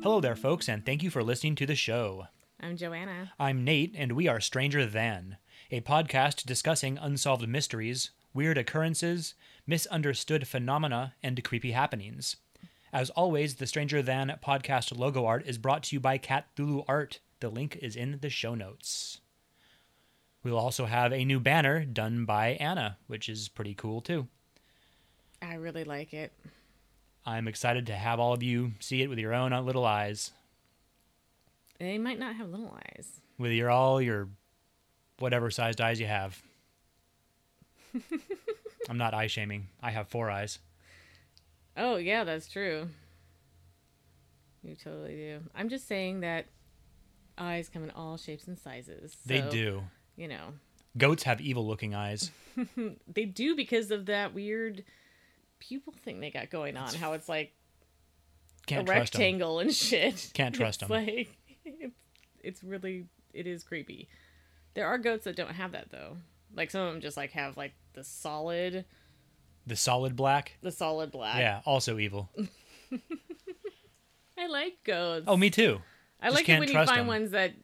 Hello there, folks, and thank you for listening to the show. I'm Joanna. I'm Nate, and we are Stranger Than, a podcast discussing unsolved mysteries, weird occurrences, misunderstood phenomena, and creepy happenings. As always, the Stranger Than podcast logo art is brought to you by Cat Thulu Art. The link is in the show notes. We'll also have a new banner done by Anna, which is pretty cool, too. I really like it. I'm excited to have all of you see it with your own little eyes. They might not have little eyes. With your whatever sized eyes you have. I'm not eye shaming. I have 4 eyes. Oh, yeah, that's true. You totally do. I'm just saying that eyes come in all shapes and sizes. So, they do. You know. Goats have evil looking eyes. They do, because of that weird pupil thing they got going on, how it's like a rectangle and shit. Can't trust them. Like, it's really, it is creepy. There are goats that don't have that, though. Like, some of them just like have like the solid black. The solid black. Yeah, also evil. I like goats. Oh, me too. I like it when you find ones that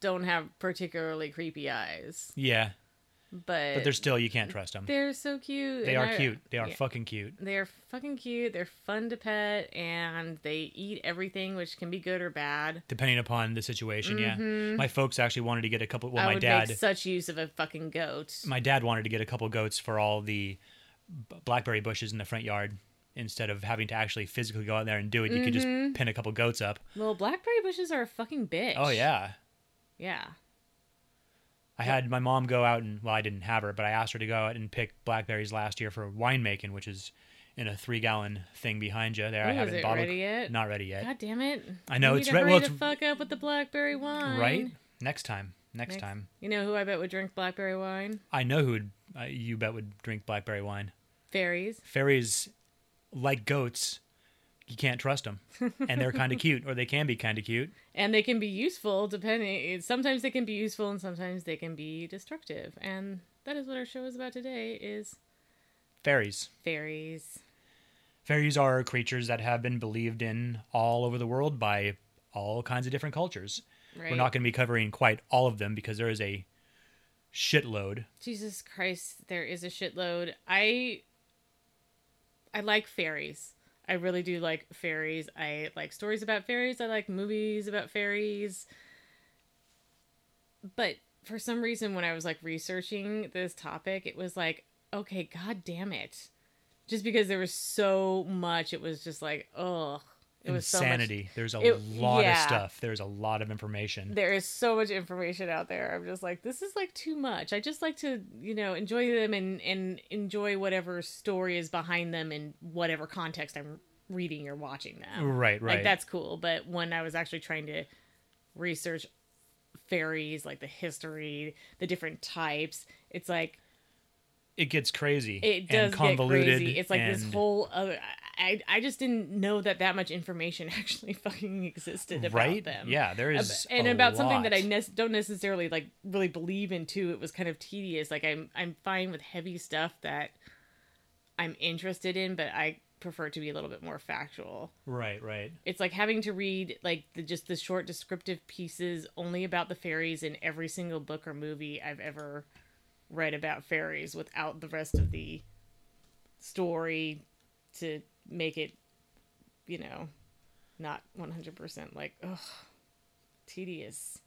don't have particularly creepy eyes. Yeah. But they're still, you can't trust them. They're so cute. They are cute. They are fucking cute. They are fucking cute. They're fun to pet, and they eat everything, which can be good or bad, depending upon the situation, yeah. My folks actually wanted to get a couple... Well, my dad make such use of a fucking goat. My dad wanted to get a couple goats for all the blackberry bushes in the front yard. Instead of having to actually physically go out there and do it, you could just pin a couple goats up. Well, blackberry bushes are a fucking bitch. Oh, yeah. Yeah. I had my mom go out and, well, I didn't have her, but I asked her to go out and pick blackberries last year for winemaking, which is in a 3-gallon thing behind you. There, ooh, I haven't bottled. Is it ready yet? Not ready yet. God damn it! I know it's ready. Well, to fuck up with the blackberry wine. Right? Next time. You know who I bet would drink blackberry wine? I know who would, you bet would drink blackberry wine. Fairies. Fairies, like goats, you can't trust them, and they're kind of cute, or they can be kind of cute. And they can be useful, depending. Sometimes they can be useful, and sometimes they can be destructive. And that is what our show is about today, is... Fairies. Fairies are creatures that have been believed in all over the world by all kinds of different cultures. Right. We're not going to be covering quite all of them, because there is a shitload. Jesus Christ, there is a shitload. I like fairies. I really do like fairies. I like stories about fairies. I like movies about fairies. But for some reason, when I was like researching this topic, it was like, okay, god damn it. Just because there was so much, it was just like, ugh. It was insanity. So much. There's a lot of stuff. There's a lot of information. There is so much information out there. I'm just like, this is like too much. I just like to, you know, enjoy them and enjoy whatever story is behind them in whatever context I'm reading or watching them. Right. Like, that's cool. But when I was actually trying to research fairies, like the history, the different types, it's like... It gets crazy. It does and convoluted get crazy. It's like this whole other... I just didn't know that much information actually fucking existed about them. Yeah, there is and about a lot. Something that I don't necessarily like really believe in too. It was kind of tedious. Like I'm fine with heavy stuff that I'm interested in, but I prefer to be a little bit more factual. Right. It's like having to read like the short descriptive pieces only about the fairies in every single book or movie I've ever read about fairies, without the rest of the story to make it, you know, not 100% like, ugh, tedious.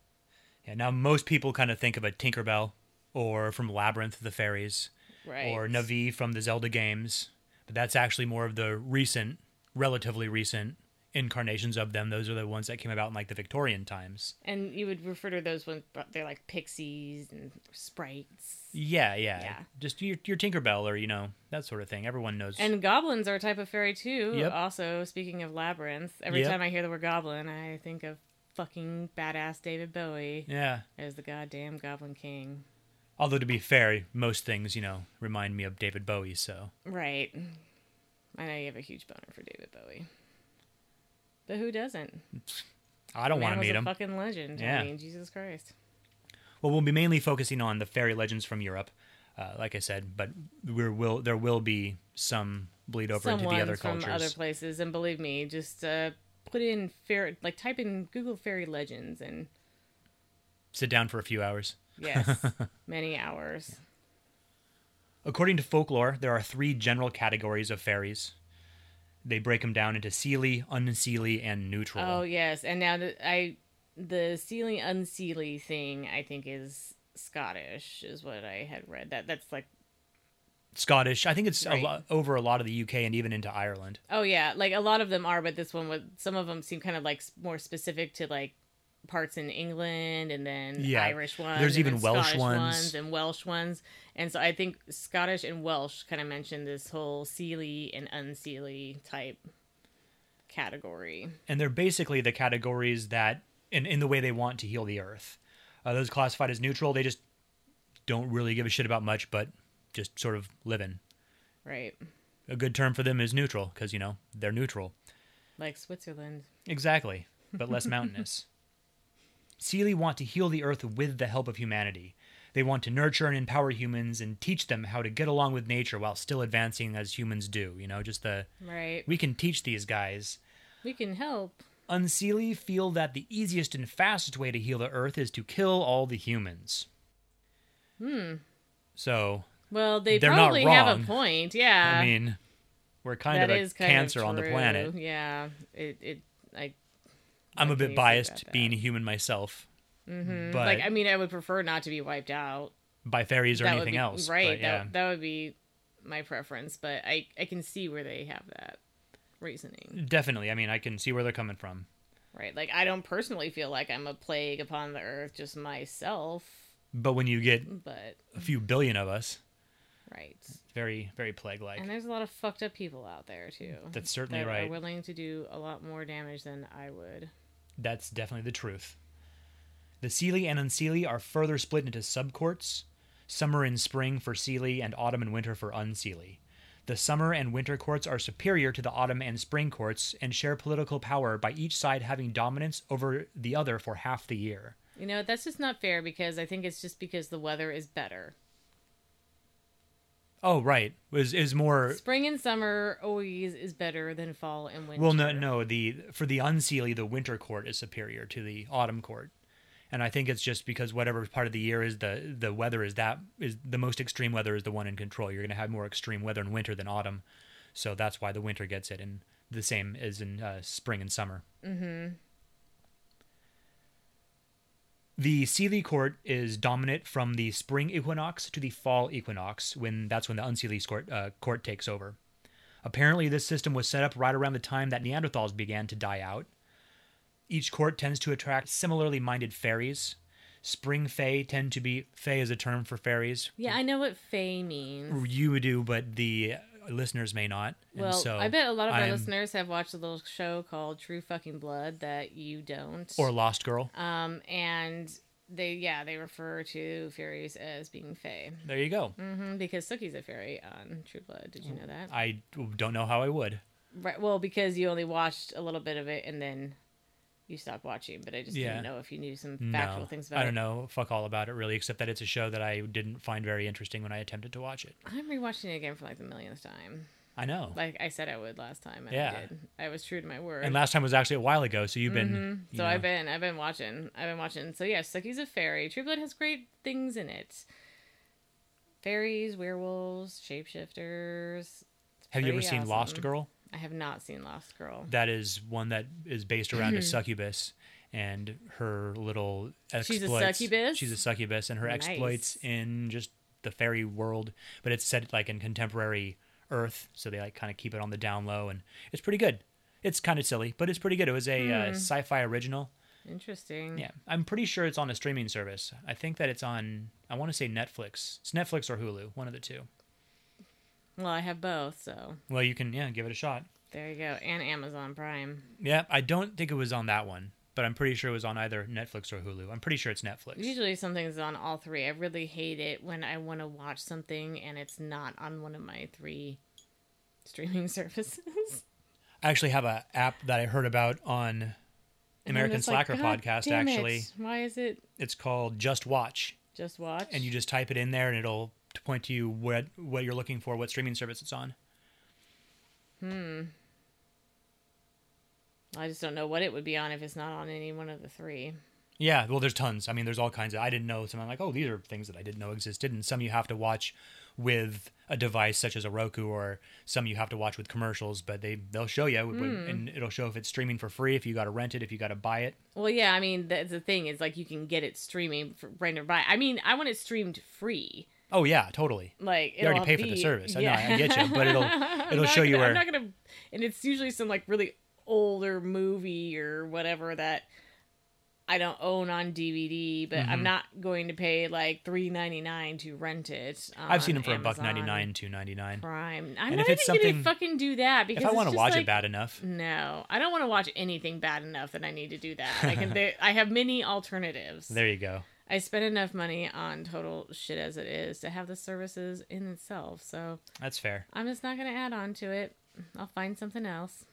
Yeah, now most people kind of think of a Tinkerbell or from Labyrinth the fairies, right, or Navi from the Zelda games, but that's actually more of the recent, relatively recent incarnations of them. Those are the ones that came about in like the Victorian times. And you would refer to those ones, they're like Pixies and Sprites. Yeah. Just your Tinkerbell or, you know, that sort of thing. Everyone knows. And goblins are a type of fairy too. Yep. Also, speaking of labyrinths, every time I hear the word goblin, I think of fucking badass David Bowie. Yeah. As the goddamn Goblin King. Although, to be fair, most things, you know, remind me of David Bowie, so. Right. I know you have a huge boner for David Bowie. But who doesn't? I don't want to meet him. Fucking legend. Yeah. I mean, Jesus Christ. Well, we'll be mainly focusing on the fairy legends from Europe, like I said, but there will be some bleed over into the other cultures. Some other places, and believe me, just put in fairy, like type in Google fairy legends and sit down for a few hours. Yes, many hours. Yeah. According to folklore, there are three general categories of fairies. They break them down into Seelie, Unseelie, and neutral. Oh, yes. And now the Seelie, Unseelie thing, I think, is Scottish, is what I had read. That's like... Scottish. I think it's right. Over a lot of the UK and even into Ireland. Oh, yeah. Like, a lot of them are, but this one, some of them seem kind of, like, more specific to, like, parts in England and then Irish ones. There's even Welsh ones. And Welsh ones. And so I think Scottish and Welsh kind of mentioned this whole Seelie and Unseelie type category. And they're basically the categories that, in the way they want to heal the earth. Those classified as neutral, they just don't really give a shit about much, but just sort of live in. Right. A good term for them is neutral because, you know, they're neutral. Like Switzerland. Exactly. But less mountainous. Seelie want to heal the earth with the help of humanity. They want to nurture and empower humans and teach them how to get along with nature while still advancing as humans do. You know, just the... Right. We can teach these guys. We can help. Unseelie feel that the easiest and fastest way to heal the earth is to kill all the humans. So... Well, they're probably not wrong. Have a point, yeah. I mean, we're kind of a cancer on the planet. Yeah, I'm a bit biased being human myself. Mm-hmm. But like, I mean, I would prefer not to be wiped out. By fairies or anything else. Right, but, yeah. that would be my preference, but I can see where they have that reasoning. Definitely, I mean, I can see where they're coming from. Right, like, I don't personally feel like I'm a plague upon the earth, just myself. But when you get a few billion of us. Right. It's very, very plague-like. And there's a lot of fucked up people out there, too. That's certainly right. That are willing to do a lot more damage than I would. That's definitely the truth. The Seelie and Unseelie are further split into subcourts. Summer and spring for Seelie and autumn and winter for Unseelie. The summer and winter courts are superior to the autumn and spring courts and share political power by each side having dominance over the other for half the year. You know, that's just not fair because I think it's just because the weather is better. Oh, right. Is more... Spring and summer always is better than fall and winter. Well, no. For the Unseelie, the winter court is superior to the autumn court. And I think it's just because whatever part of the year is the weather is the most extreme weather is the one in control. You're going to have more extreme weather in winter than autumn. So that's why the winter gets it. And the same as in spring and summer. Mm-hmm. The Seelie court is dominant from the spring equinox to the fall equinox, when the Unseelie court takes over. Apparently, this system was set up right around the time that Neanderthals began to die out. Each court tends to attract similarly minded fairies. Spring fae tend to be... Fae is a term for fairies. Yeah, I know what fae means. You do, but the listeners may not. Well, and so I bet a lot of our listeners have watched a little show called True Fucking Blood that you don't. Or Lost Girl. And they refer to fairies as being fae. There you go. Mm-hmm, because Sookie's a fairy on True Blood. Did you know that? I don't know how I would. Right. Well, because you only watched a little bit of it and then you stopped watching, but I just didn't know if you knew some factual things about it. I don't know. Fuck all about it, really, except that it's a show that I didn't find very interesting when I attempted to watch it. I'm rewatching it again for like the millionth time. I know. Like I said I would last time, and I did. I was true to my word. And last time was actually a while ago, so you've been... Mm-hmm. So I've been watching. So yeah, Sookie's a fairy. True Blood has great things in it. Fairies, werewolves, shapeshifters. Have you ever seen Lost Girl? I have not seen Lost Girl. That is one that is based around a succubus and her little exploits. She's a succubus? She's a succubus and her exploits in just the fairy world. But it's set like in contemporary Earth, so they like kind of keep it on the down low, and it's pretty good. It's kind of silly, but it's pretty good. It was a sci-fi original. Interesting. Yeah. I'm pretty sure it's on a streaming service. I think that it's on, I want to say Netflix. It's Netflix or Hulu, one of the two. Well, I have both, so. Well, you can, yeah, give it a shot. There you go. And Amazon Prime. Yeah, I don't think it was on that one, but I'm pretty sure it was on either Netflix or Hulu. I'm pretty sure it's Netflix. Usually something's on all three. I really hate it when I want to watch something and it's not on one of my three streaming services. I actually have an app that I heard about on American Slacker podcast, actually. Why is it? It's called Just Watch. Just Watch? And you just type it in there and it'll point to you what you're looking for, what streaming service it's on. I just don't know what it would be on if it's not on any one of the three. Yeah, well, there's tons. I mean, there's all kinds of... I didn't know. Some I'm like, oh, these are things that I didn't know existed. And some you have to watch with a device such as a Roku, or some you have to watch with commercials. But they'll show you. And it'll show if it's streaming for free, if you got to rent it, if you got to buy it. Well, yeah, I mean, that's the thing is, like, you can get it streaming, for rent or buy. I mean, I want it streamed free. Oh, yeah, totally. Like, you already pay for the service. Yeah. I know, I get you. But it'll show you where... I'm not going to... And it's usually some, like, really... older movie or whatever that I don't own on DVD, but I'm not going to pay like $3.99 to rent it. I've seen them for $1.99, $2.99. Prime. I'm not even going to fucking do that because if I want to watch it bad enough. No, I don't want to watch anything bad enough that I need to do that. I have many alternatives. There you go. I spend enough money on total shit as it is to have the services in itself. So that's fair. I'm just not going to add on to it. I'll find something else.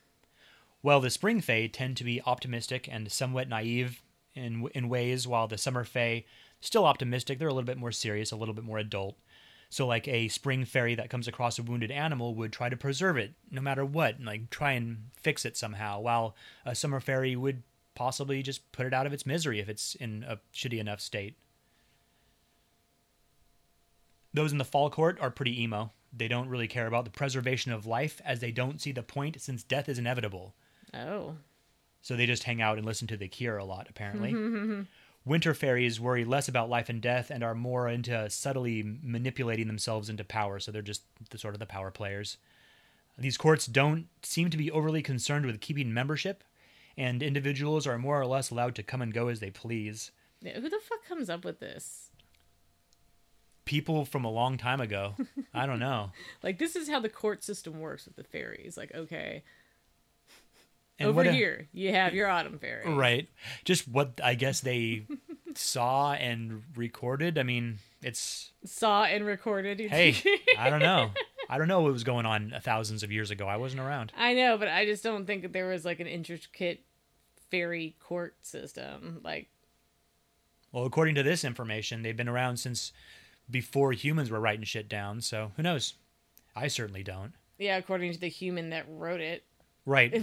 Well, the spring fae tend to be optimistic and somewhat naive in ways, while the summer fae, still optimistic, they're a little bit more serious, a little bit more adult. So like a spring fairy that comes across a wounded animal would try to preserve it no matter what, and like try and fix it somehow, while a summer fairy would possibly just put it out of its misery if it's in a shitty enough state. Those in the fall court are pretty emo. They don't really care about the preservation of life, as they don't see the point since death is inevitable. Oh. So they just hang out and listen to The Cure a lot, apparently. Winter fairies worry less about life and death and are more into subtly manipulating themselves into power. So they're just the power players. These courts don't seem to be overly concerned with keeping membership, and individuals are more or less allowed to come and go as they please. Yeah, who the fuck comes up with this? People from a long time ago. I don't know. Like, this is how the court system works with the fairies. Like, okay... And over here, you have your autumn fairy. Right. Just what I guess they saw and recorded. I mean, it's... Saw and recorded. Hey, I don't know. I don't know what was going on thousands of years ago. I wasn't around. I know, but I just don't think that there was like an intricate fairy court system. Like, well, according to this information, they've been around since before humans were writing shit down. So who knows? I certainly don't. Yeah, according to the human that wrote it. Right.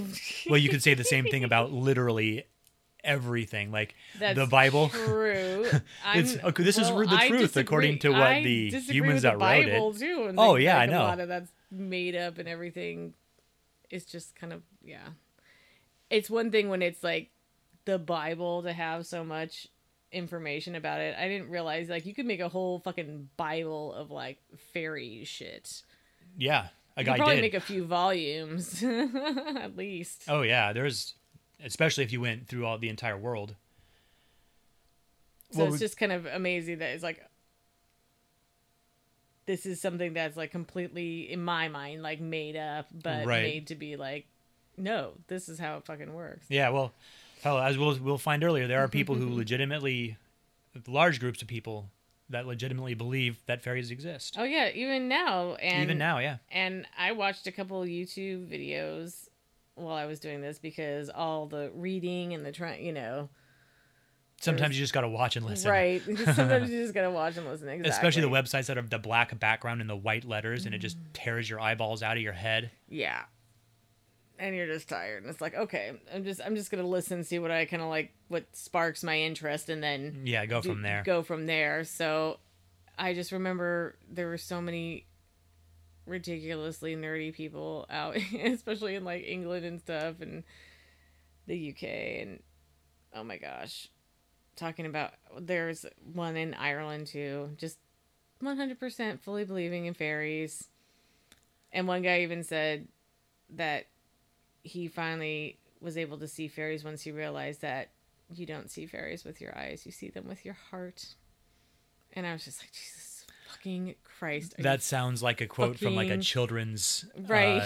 Well, you could say the same thing about literally everything, like that's the Bible. True. This is the truth, according to what the humans that wrote it. Too, oh yeah, I know. A lot of that's made up and everything. It's just kind of yeah. It's one thing when it's like the Bible to have so much information about it. I didn't realize like you could make a whole fucking Bible of like fairy shit. Yeah. You probably did. Make a few volumes, at least. Oh, yeah. There's, especially if you went through all the entire world. So well, it's just kind of amazing that it's like, this is something that's like completely, in my mind, like made up, but right. Made to be like, no, this is how it fucking works. Yeah, well, hell, as we'll find earlier, there are people who legitimately, large groups of people, that legitimately believe that fairies exist. Oh yeah, even now. And even now, yeah. And I watched a couple of YouTube videos while I was doing this because all the reading and the sometimes you just gotta watch and listen. Right. Sometimes you just gotta watch and listen. Exactly. Especially the websites that have the black background and the white letters, and it just tears your eyeballs out of your head. Yeah. And you're just tired, and it's like, okay, I'm just gonna listen, see what I kind of like, what sparks my interest, and then yeah, go from there. So, I just remember there were so many ridiculously nerdy people out, especially in like England and stuff, and the UK, and oh my gosh, talking about there's one in Ireland too, just 100% fully believing in fairies, and one guy even said that. he finally was able to see fairies once he realized that you don't see fairies with your eyes. You see them with your heart. And I was just like, Jesus fucking Christ. That sounds like a quote from like a children's... Right.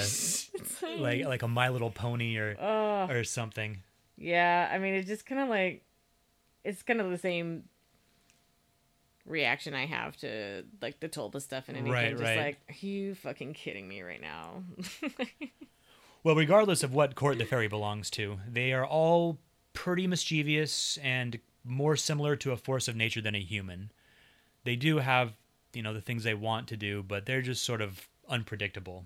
Like a My Little Pony or something. Yeah. I mean, it just kind of like... It's kind of the same reaction I have to like the Tolda stuff and anything. Right, just right. Like, are you fucking kidding me right now? Well, regardless of what court the fairy belongs to, they are all pretty mischievous and more similar to a force of nature than a human. They do have, you know, the things they want to do, but they're just sort of unpredictable.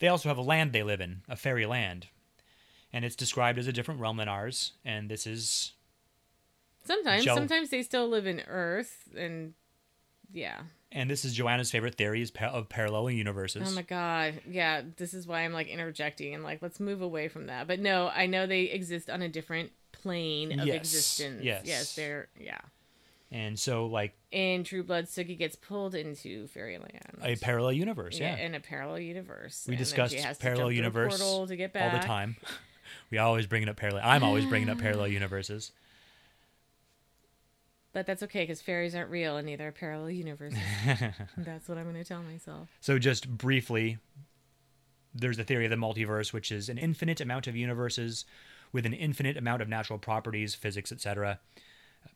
They also have a land they live in, a fairy land, and it's described as a different realm than ours. And this is sometimes they still live in Earth, and yeah. And this is Joanna's favorite theory is of parallel universes. Oh, my God. Yeah, this is why I'm, like, interjecting and, like, let's move away from that. But no, I know they exist on a different plane of existence. Yes, they're, yeah. And so, like... In True Blood, Suki gets pulled into fairyland. A parallel universe, yeah. In a parallel universe. We discussed parallel universe all the time. We always bringing up parallel... I'm always bringing up parallel universes. But that's okay, because fairies aren't real and neither are parallel universes. That's what I'm going to tell myself. So just briefly, there's the theory of the multiverse, which is an infinite amount of universes with an infinite amount of natural properties, physics, etc.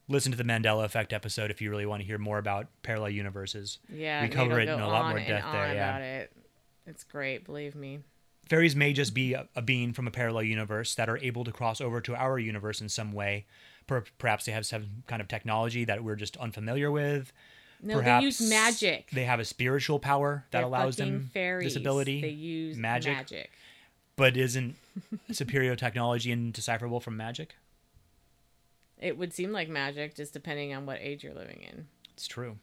Listen to the Mandela Effect episode if you really want to hear more about parallel universes. Yeah, we cover it in a lot more depth there. Yeah, about it. It's great, believe me. Fairies may just be a being from a parallel universe that are able to cross over to our universe in some way. Perhaps they have some kind of technology that we're just unfamiliar with. No, perhaps they use magic. They have a spiritual power that allows them fairies. This ability. They use magic. But isn't superior technology indecipherable from magic? It would seem like magic, just depending on what age you're living in. It's true.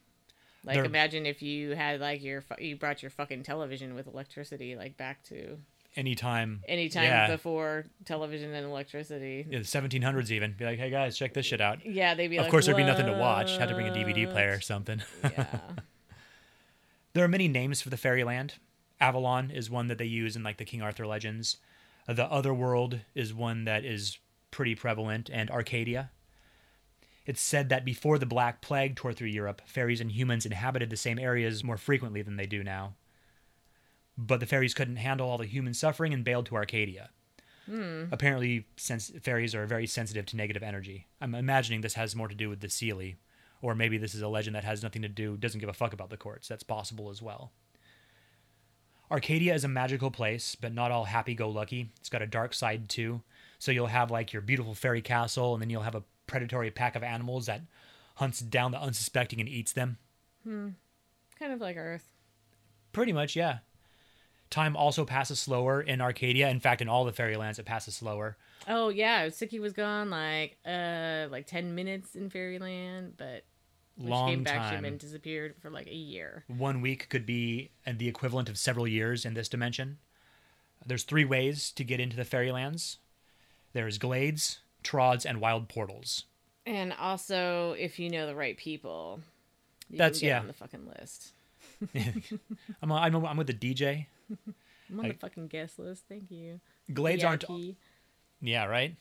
Like, imagine if you had like you brought your fucking television with electricity, like back to. Anytime yeah. Before television and electricity. Yeah, the 1700s even. Be like, hey guys, check this shit out. Yeah, they'd be like, of course, what? There'd be nothing to watch. Had to bring a DVD player or something. Yeah. There are many names for the fairyland. Avalon is one that they use in like the King Arthur legends. The Otherworld is one that is pretty prevalent, and Arcadia. It's said that before the Black Plague tore through Europe, fairies and humans inhabited the same areas more frequently than they do now. But the fairies couldn't handle all the human suffering and bailed to Arcadia. Apparently, fairies are very sensitive to negative energy. I'm imagining this has more to do with the Seelie, or maybe this is a legend that has nothing to do, doesn't give a fuck about the courts. That's possible as well. Arcadia is a magical place, but not all happy-go-lucky. It's got a dark side too. So you'll have like your beautiful fairy castle, and then you'll have a predatory pack of animals that hunts down the unsuspecting and eats them. Kind of like Earth. Pretty much, yeah. Time also passes slower in Arcadia. In fact, in all the fairylands, it passes slower. Oh, yeah. Suki was gone like 10 minutes in fairyland, but when she came back, she had disappeared for like a year. 1 week could be the equivalent of several years in this dimension. There's 3 ways to get into the fairylands. There's glades, trods, and wild portals. And also, if you know the right people, you can get on the fucking list. I'm with the DJ. I'm on the fucking guest list. Thank you. Glades aren't. Yeah, right?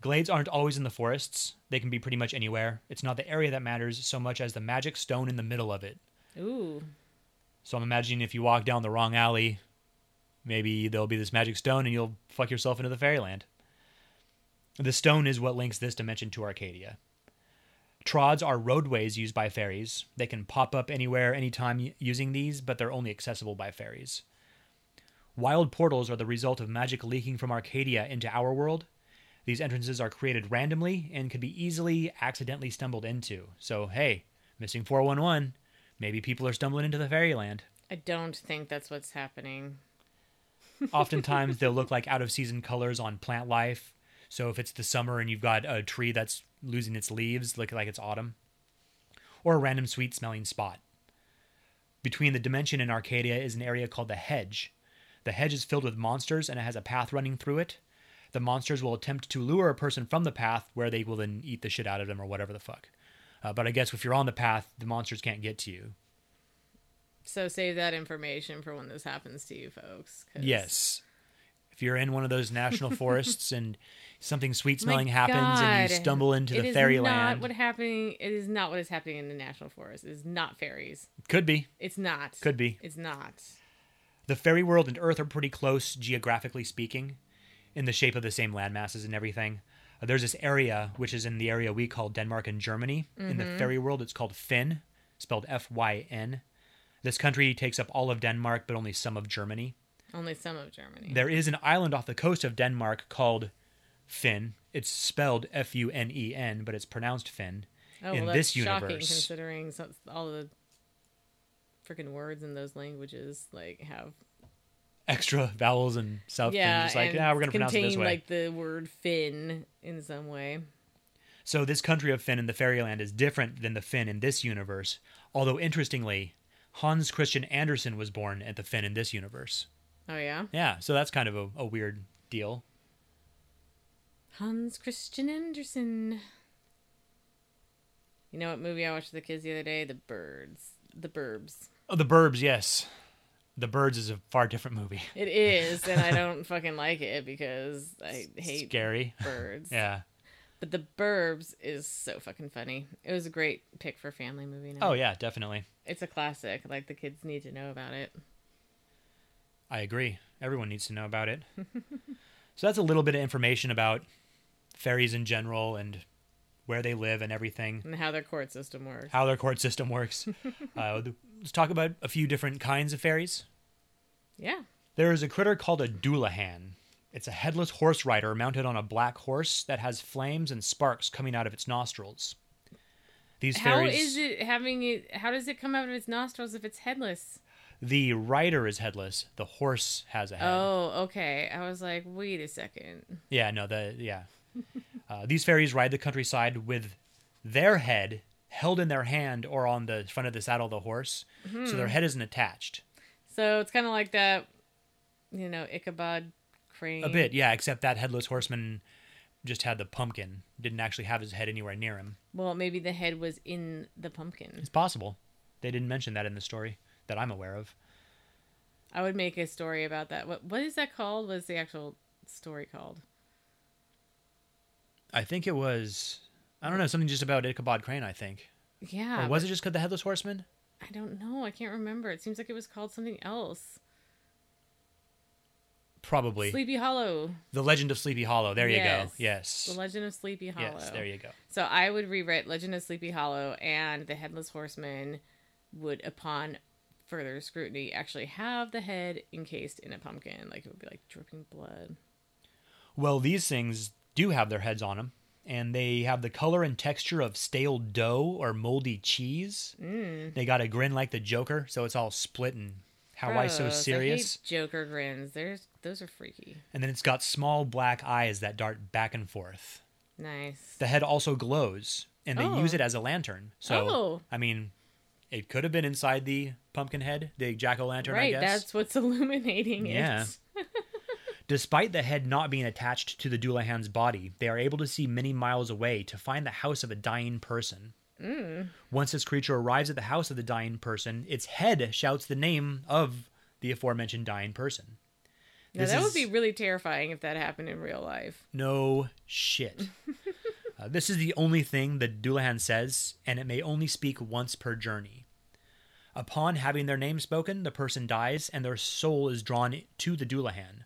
Glades aren't always in the forests. They can be pretty much anywhere. It's not the area that matters so much as the magic stone in the middle of it. Ooh. So I'm imagining if you walk down the wrong alley, maybe there'll be this magic stone and you'll fuck yourself into the fairyland. The stone is what links this dimension to Arcadia. Trods are roadways used by fairies. They can pop up anywhere, anytime using these, but they're only accessible by fairies. Wild portals are the result of magic leaking from Arcadia into our world. These entrances are created randomly and could be easily accidentally stumbled into. So, hey, missing 411, maybe people are stumbling into the fairyland. I don't think that's what's happening. Oftentimes, they'll look like out-of-season colors on plant life. So if it's the summer and you've got a tree that's losing its leaves, look like it's autumn, or a random sweet-smelling spot. Between the dimension and Arcadia is an area called the Hedge. The Hedge is filled with monsters, and it has a path running through it. The monsters will attempt to lure a person from the path, where they will then eat the shit out of them or whatever the fuck. But I guess if you're on the path, the monsters can't get to you. So save that information for when this happens to you folks. Yes. If you're in one of those national forests and something sweet-smelling happens and you stumble into the fairyland. It is not what is happening in the national forest. It is not fairies. Could be. It's not. Could be. It's not. The fairy world and Earth are pretty close, geographically speaking, in the shape of the same land masses and everything. There's this area, which is in the area we call Denmark and Germany. Mm-hmm. In the fairy world, it's called Fyn, spelled F-Y-N. This country takes up all of Denmark, but only some of Germany. Only some of Germany. There is an island off the coast of Denmark called Fyn. It's spelled F-U-N-E-N, but it's pronounced Fyn. Oh, well, in that's this universe. Shocking, considering all the freaking words in those languages like have extra vowels and south. Yeah, things. Like, and we're gonna pronounce it this way. Like the word Fyn in some way. So this country of Fyn in the fairyland is different than the Fyn in this universe. Although interestingly, Hans Christian Andersen was born at the Fyn in this universe. Oh yeah. Yeah. So that's kind of a weird deal. Hans Christian Andersen. You know what movie I watched with the kids the other day? The Burbs. Oh, The Burbs, yes. The Birds is a far different movie. It is, and I don't fucking like it because I hate scary birds. Yeah. But The Burbs is so fucking funny. It was a great pick for family movie night. Oh, yeah, definitely. It's a classic. Like, the kids need to know about it. I agree. Everyone needs to know about it. So that's a little bit of information about fairies in general and where they live and everything. And how their court system works. Let's talk about a few different kinds of fairies. Yeah. There is a critter called a Dullahan. It's a headless horse rider mounted on a black horse that has flames and sparks coming out of its nostrils. These fairies... How does it come out of its nostrils if it's headless? The rider is headless. The horse has a head. Oh, okay. I was like, wait a second. Yeah, no, these fairies ride the countryside with their head held in their hand or on the front of the saddle of the horse. Mm-hmm. So their head isn't attached. So it's kind of like that, Ichabod Crane. A bit, yeah, except that headless horseman just had the pumpkin. Didn't actually have his head anywhere near him. Well, maybe the head was in the pumpkin. It's possible. They didn't mention that in the story that I'm aware of. I would make a story about that. What is that called? What is the actual story called? I think it was, I don't know, something just about Ichabod Crane, I think. Yeah. Or was it just called The Headless Horseman? I don't know. I can't remember. It seems like it was called something else. Probably. Sleepy Hollow. The Legend of Sleepy Hollow. There you go. Yes. The Legend of Sleepy Hollow. Yes, there you go. So I would rewrite Legend of Sleepy Hollow, and the Headless Horseman would, upon further scrutiny, actually have the head encased in a pumpkin. Like, it would be like dripping blood. Well, these things do have their heads on them, and they have the color and texture of stale dough or moldy cheese. Mm. They got a grin like the Joker, so it's all split and why so serious? I hate Joker grins. Those are freaky. And then it's got small black eyes that dart back and forth. Nice. The head also glows, and they use it as a lantern. So, I mean, it could have been inside the pumpkin head, the jack-o'-lantern, right, I guess. Right, that's what's illuminating it. Yeah. Despite the head not being attached to the Dullahan's body, they are able to see many miles away to find the house of a dying person. Mm. Once this creature arrives at the house of the dying person, its head shouts the name of the aforementioned dying person. That would be really terrifying if that happened in real life. No shit. This is the only thing the Dullahan says, and it may only speak once per journey. Upon having their name spoken, the person dies, and their soul is drawn to the Dullahan.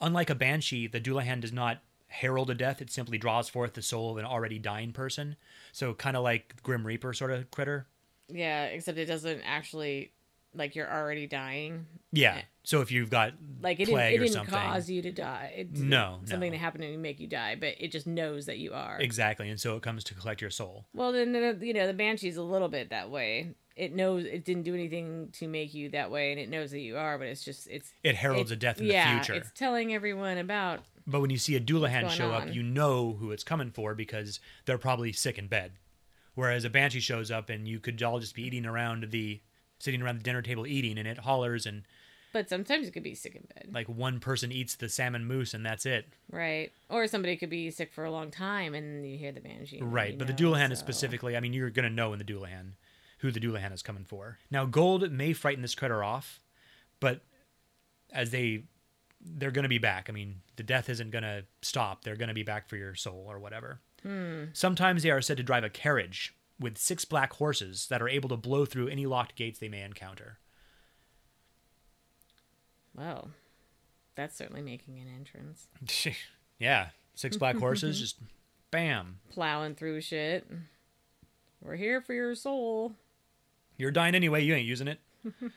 Unlike a banshee, the Dullahan does not herald a death. It simply draws forth the soul of an already dying person. So kind of like Grim Reaper sort of critter. Yeah, except it doesn't actually, like, you're already dying. Yeah, so if you've got plague or something. It didn't cause you to die. Something that happened to make you die, but it just knows that you are. Exactly, and so it comes to collect your soul. Well, then, the banshee's a little bit that way. It knows it didn't do anything to make you that way, and it knows that you are, but it heralds a death in the future. Yeah, it's telling everyone about. But when you see a Dullahan show up, you know who it's coming for because they're probably sick in bed. Whereas a banshee shows up, and you could all just be sitting around the dinner table eating, and it hollers and. But sometimes it could be sick in bed. Like one person eats the salmon mousse and that's it. Right. Or somebody could be sick for a long time, and you hear the banshee. Right, but the Dullahan is specifically. I mean, you're gonna know in the Dullahan who the Dullahan is coming for. Now, gold may frighten this critter off, but as they're going to be back. I mean, the death isn't going to stop. They're going to be back for your soul or whatever. Sometimes they are said to drive a carriage with 6 black horses that are able to blow through any locked gates they may encounter. Well, that's certainly making an entrance. Yeah. 6 black horses, just bam. Plowing through shit. We're here for your soul. You're dying anyway. You ain't using it. And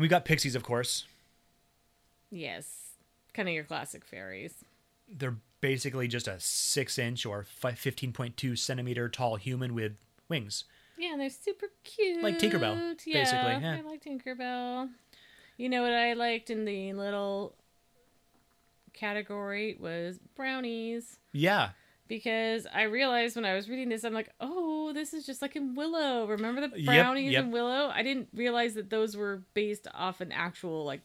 we got pixies, of course. Yes. Kind of your classic fairies. They're basically just a 6-inch or 15.2 centimeter tall human with wings. Yeah, and they're super cute. Like Tinkerbell, basically. Yeah, I like Tinkerbell. You know what I liked in the little category was brownies. Yeah. Because I realized when I was reading this, I'm like, oh, this is just like in Willow. Remember the brownies in Willow? I didn't realize that those were based off an actual, like,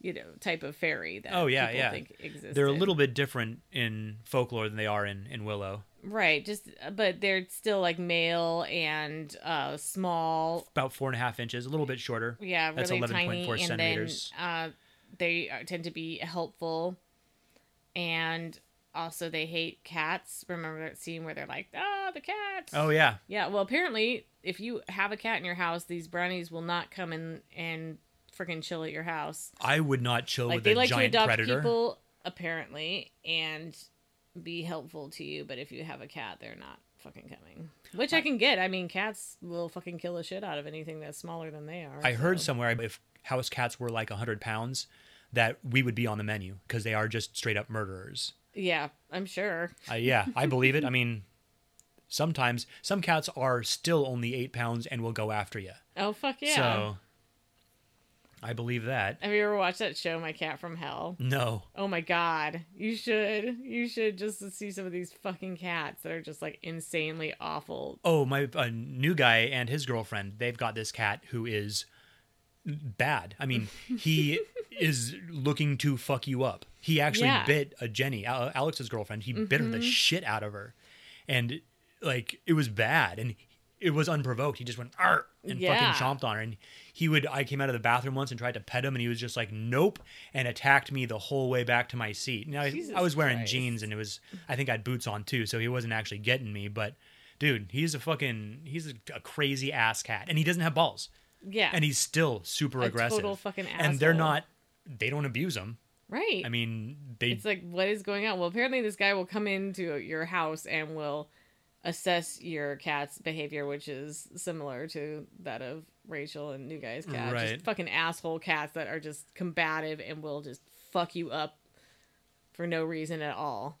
you know, type of fairy that people think existed. They're a little bit different in folklore than they are in Willow. Right, but they're still like male and small. About 4.5 inches, a little bit shorter. Yeah, really. That's 11.4 tiny, centimeters. And then they tend to be helpful. And also they hate cats. Remember that scene where they're like, ah, the cats. Oh, yeah. Yeah, well, apparently, if you have a cat in your house, these brownies will not come in and freaking chill at your house. I would not chill with a giant predator. They like to adopt people, apparently, and be helpful to you, but if you have a cat, they're not fucking coming. Which I can get. I mean, cats will fucking kill the shit out of anything that's smaller than they are. I heard somewhere, if house cats were like 100 pounds, that we would be on the menu, because they are just straight up murderers. Yeah, I'm sure. Yeah, I believe it. I mean, sometimes, some cats are still only 8 pounds and will go after you. Oh, fuck yeah. So I believe that. Have you ever watched that show, My Cat from Hell? No. Oh my God. You should. You should just see some of these fucking cats that are just like insanely awful. Oh, my new guy and his girlfriend, they've got this cat who is bad. I mean, he is looking to fuck you up. He actually bit a Jenny, Alex's girlfriend. He bit her the shit out of her. And like, it was bad. And it was unprovoked. He just went, argh, and fucking chomped on her. And I came out of the bathroom once and tried to pet him, and he was just like, nope, and attacked me the whole way back to my seat. Now, I was wearing jeans, and I think I had boots on too, so he wasn't actually getting me, but dude, he's a crazy ass cat, and he doesn't have balls. Yeah. And he's still super aggressive. Total fucking asshole. And they don't abuse him. Right. I mean, it's like, what is going on? Well, apparently this guy will come into your house and will assess your cat's behavior, which is similar to that of Rachel and New Guy's cat. Right. Just fucking asshole cats that are just combative and will just fuck you up for no reason at all.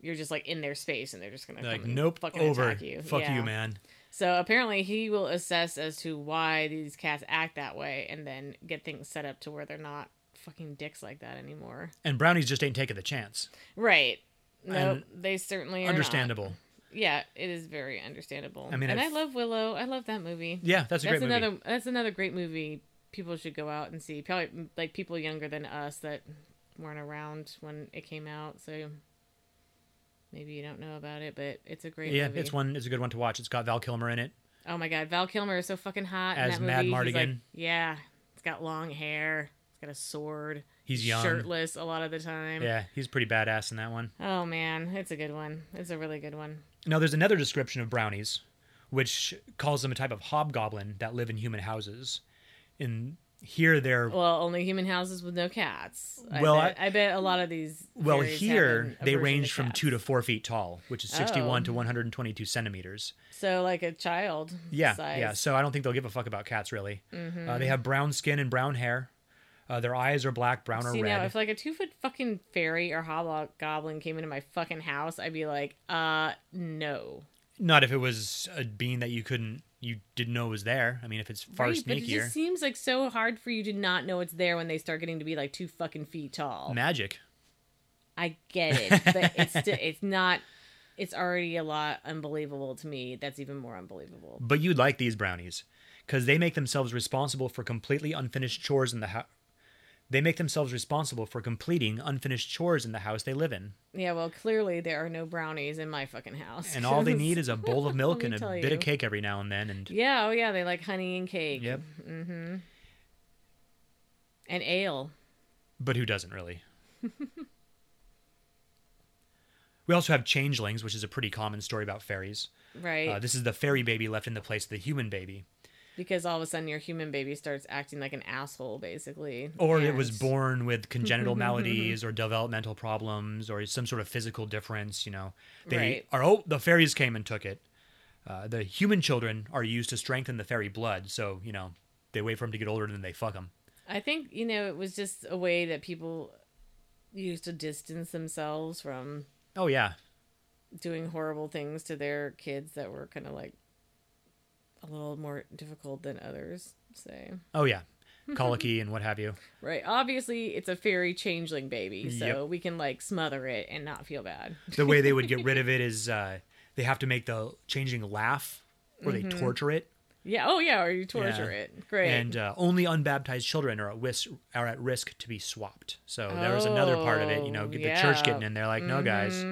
You're just like in their space and they're just going to come and fucking attack you. Fuck you, man. So apparently he will assess as to why these cats act that way and then get things set up to where they're not fucking dicks like that anymore. And brownies just ain't taking the chance. Right. No, they certainly are. Understandable. Not. Yeah, it is very understandable. I mean, I love Willow. I love that movie. Yeah, that's a great movie. That's another great movie people should go out and see. Probably like people younger than us that weren't around when it came out. So maybe you don't know about it, but it's a great movie. Yeah, it's a good one to watch. It's got Val Kilmer in it. Oh my God, Val Kilmer is so fucking hot as in that movie. Mad Mardigan. He's like, yeah, he's got long hair. He's got a sword. He's young. Shirtless a lot of the time. Yeah, he's pretty badass in that one. Oh man, it's a good one. It's a really good one. Now, there's another description of brownies, which calls them a type of hobgoblin that live in human houses. And here they're... Well, only human houses with no cats. Well, I bet a lot of these... Well, here they range from 2 to 4 feet tall, which is 61 to 122 centimeters. So like a child size. Yeah, so I don't think they'll give a fuck about cats, really. Mm-hmm. They have brown skin and brown hair. Their eyes are black, brown, or red. Now, if like a 2-foot fucking fairy or hobgoblin came into my fucking house, I'd be like, no. Not if it was a being that you didn't know was there. I mean, if it's far sneakier. But it just seems like so hard for you to not know it's there when they start getting to be like 2 fucking feet tall. Magic. I get it, but it's not. It's already a lot unbelievable to me. That's even more unbelievable. But you'd like these brownies because they make themselves responsible for completely unfinished chores in the house. They make themselves responsible for completing unfinished chores in the house they live in. Yeah, well, clearly there are no brownies in my fucking house. And all they need is a bowl of milk and a bit of cake every now and then. And yeah, oh yeah, they like honey and cake. Yep. Mm-hmm. And ale. But who doesn't, really? We also have changelings, which is a pretty common story about fairies. Right. This is the fairy baby left in the place of the human baby. Because all of a sudden your human baby starts acting like an asshole, basically. Or it was born with congenital maladies or developmental problems or some sort of physical difference, you know. The fairies came and took it. The human children are used to strengthen the fairy blood. So, you know, they wait for them to get older and then they fuck them. I think, you know, it was just a way that people used to distance themselves from... Oh, yeah. Doing horrible things to their kids that were kind of like a little more difficult than others, say. Oh, yeah. Colicky and what have you. Right. Obviously, it's a fairy changeling baby, so we can, like, smother it and not feel bad. The way they would get rid of it is they have to make the changeling laugh or they torture it. Yeah. Oh, yeah. Or you torture it. Great. And only unbaptized children are at risk to be swapped. So there was another part of it, you know, the church getting in there like, no, guys.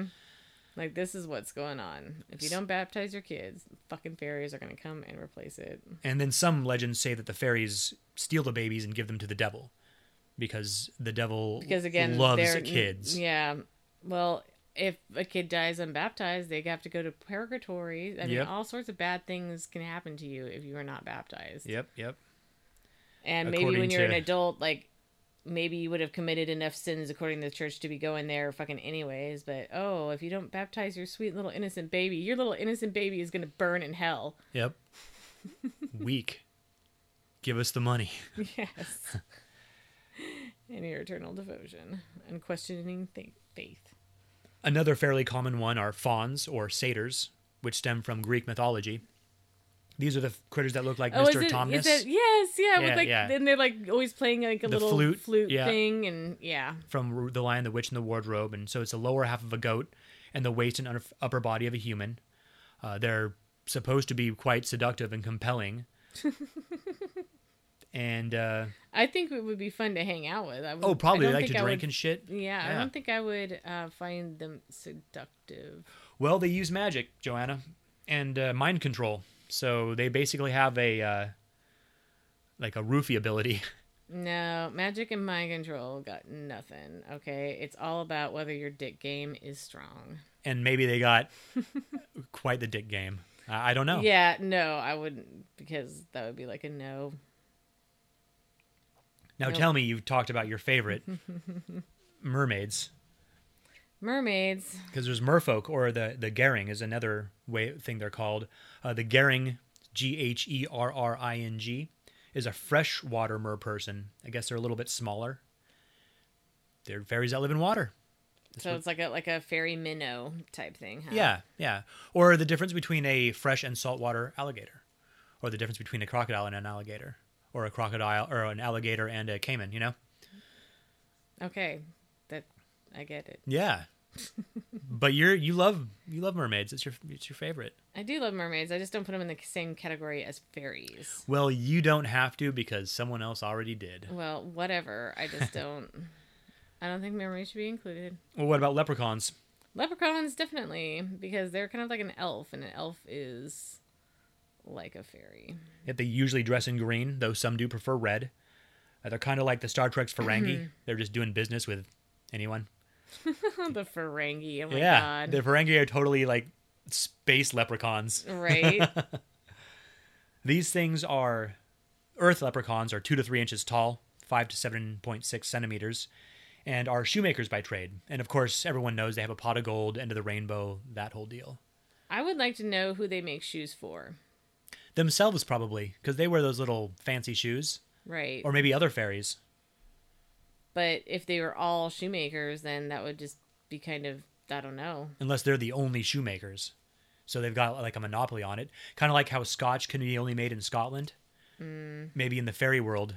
Like, this is what's going on. If you don't baptize your kids, fucking fairies are going to come and replace it. And then some legends say that the fairies steal the babies and give them to the devil because the devil loves kids. Yeah. Well, if a kid dies unbaptized, they have to go to purgatory. I mean, all sorts of bad things can happen to you if you are not baptized. Yep, yep. And maybe when you're an adult, like, maybe you would have committed enough sins according to the church to be going there fucking anyways. But, oh, if you don't baptize your sweet little innocent baby, your little innocent baby is going to burn in hell. Yep. Weak. Give us the money. Yes. And your eternal devotion. Unquestioning faith. Another fairly common one are fauns or satyrs, which stem from Greek mythology. These are the critters that look like Mr. Tomness. Yes, yeah. With and they're like always playing like the little flute thing. And from The Lion, the Witch, and the Wardrobe. And so it's the lower half of a goat and the waist and upper body of a human. They're supposed to be quite seductive and compelling. And I think it would be fun to hang out with. Probably. They like to drink and shit. Yeah, I don't think I would find them seductive. Well, they use magic, Joanna, and mind control. So they basically have a like a roofie ability. No, magic and mind control got nothing. Okay, it's all about whether your dick game is strong. And maybe they got quite the dick game. I don't know. Yeah, no, I wouldn't, because that would be like a no. Now tell me, you've talked about your favorite mermaids. Mermaids. Because there's merfolk, or the Gehring is another thing they're called. The Gehring, Gherring, is a freshwater merperson. I guess they're a little bit smaller. They're fairies that live in water. It's like a fairy minnow type thing, huh? Yeah, yeah. Or the difference between a fresh and saltwater alligator. Or the difference between a crocodile and an alligator. Or a crocodile, or an alligator and a caiman, you know? Okay. I get it. Yeah. But you love mermaids. It's your favorite. I do love mermaids. I just don't put them in the same category as fairies. Well, you don't have to, because someone else already did. Well, whatever. I just don't. I don't think mermaids should be included. Well, what about leprechauns? Leprechauns, definitely, because they're kind of like an elf, and an elf is like a fairy. Yet they usually dress in green, though some do prefer red. They're kind of like the Star Trek's Ferengi. They're just doing business with anyone. The Ferengi, oh my god. The Ferengi are totally like space leprechauns. Right. These things are... Earth leprechauns are 2 to 3 inches tall, 5 to 7.6 centimeters, and are shoemakers by trade. And of course, everyone knows they have a pot of gold, end of the rainbow, that whole deal. I would like to know who they make shoes for. Themselves, probably, because they wear those little fancy shoes. Right. Or maybe other fairies. But if they were all shoemakers, then that would just be kind of, I don't know. Unless they're the only shoemakers. So they've got like a monopoly on it. Kind of like how scotch can be only made in Scotland. Mm. Maybe in the fairy world,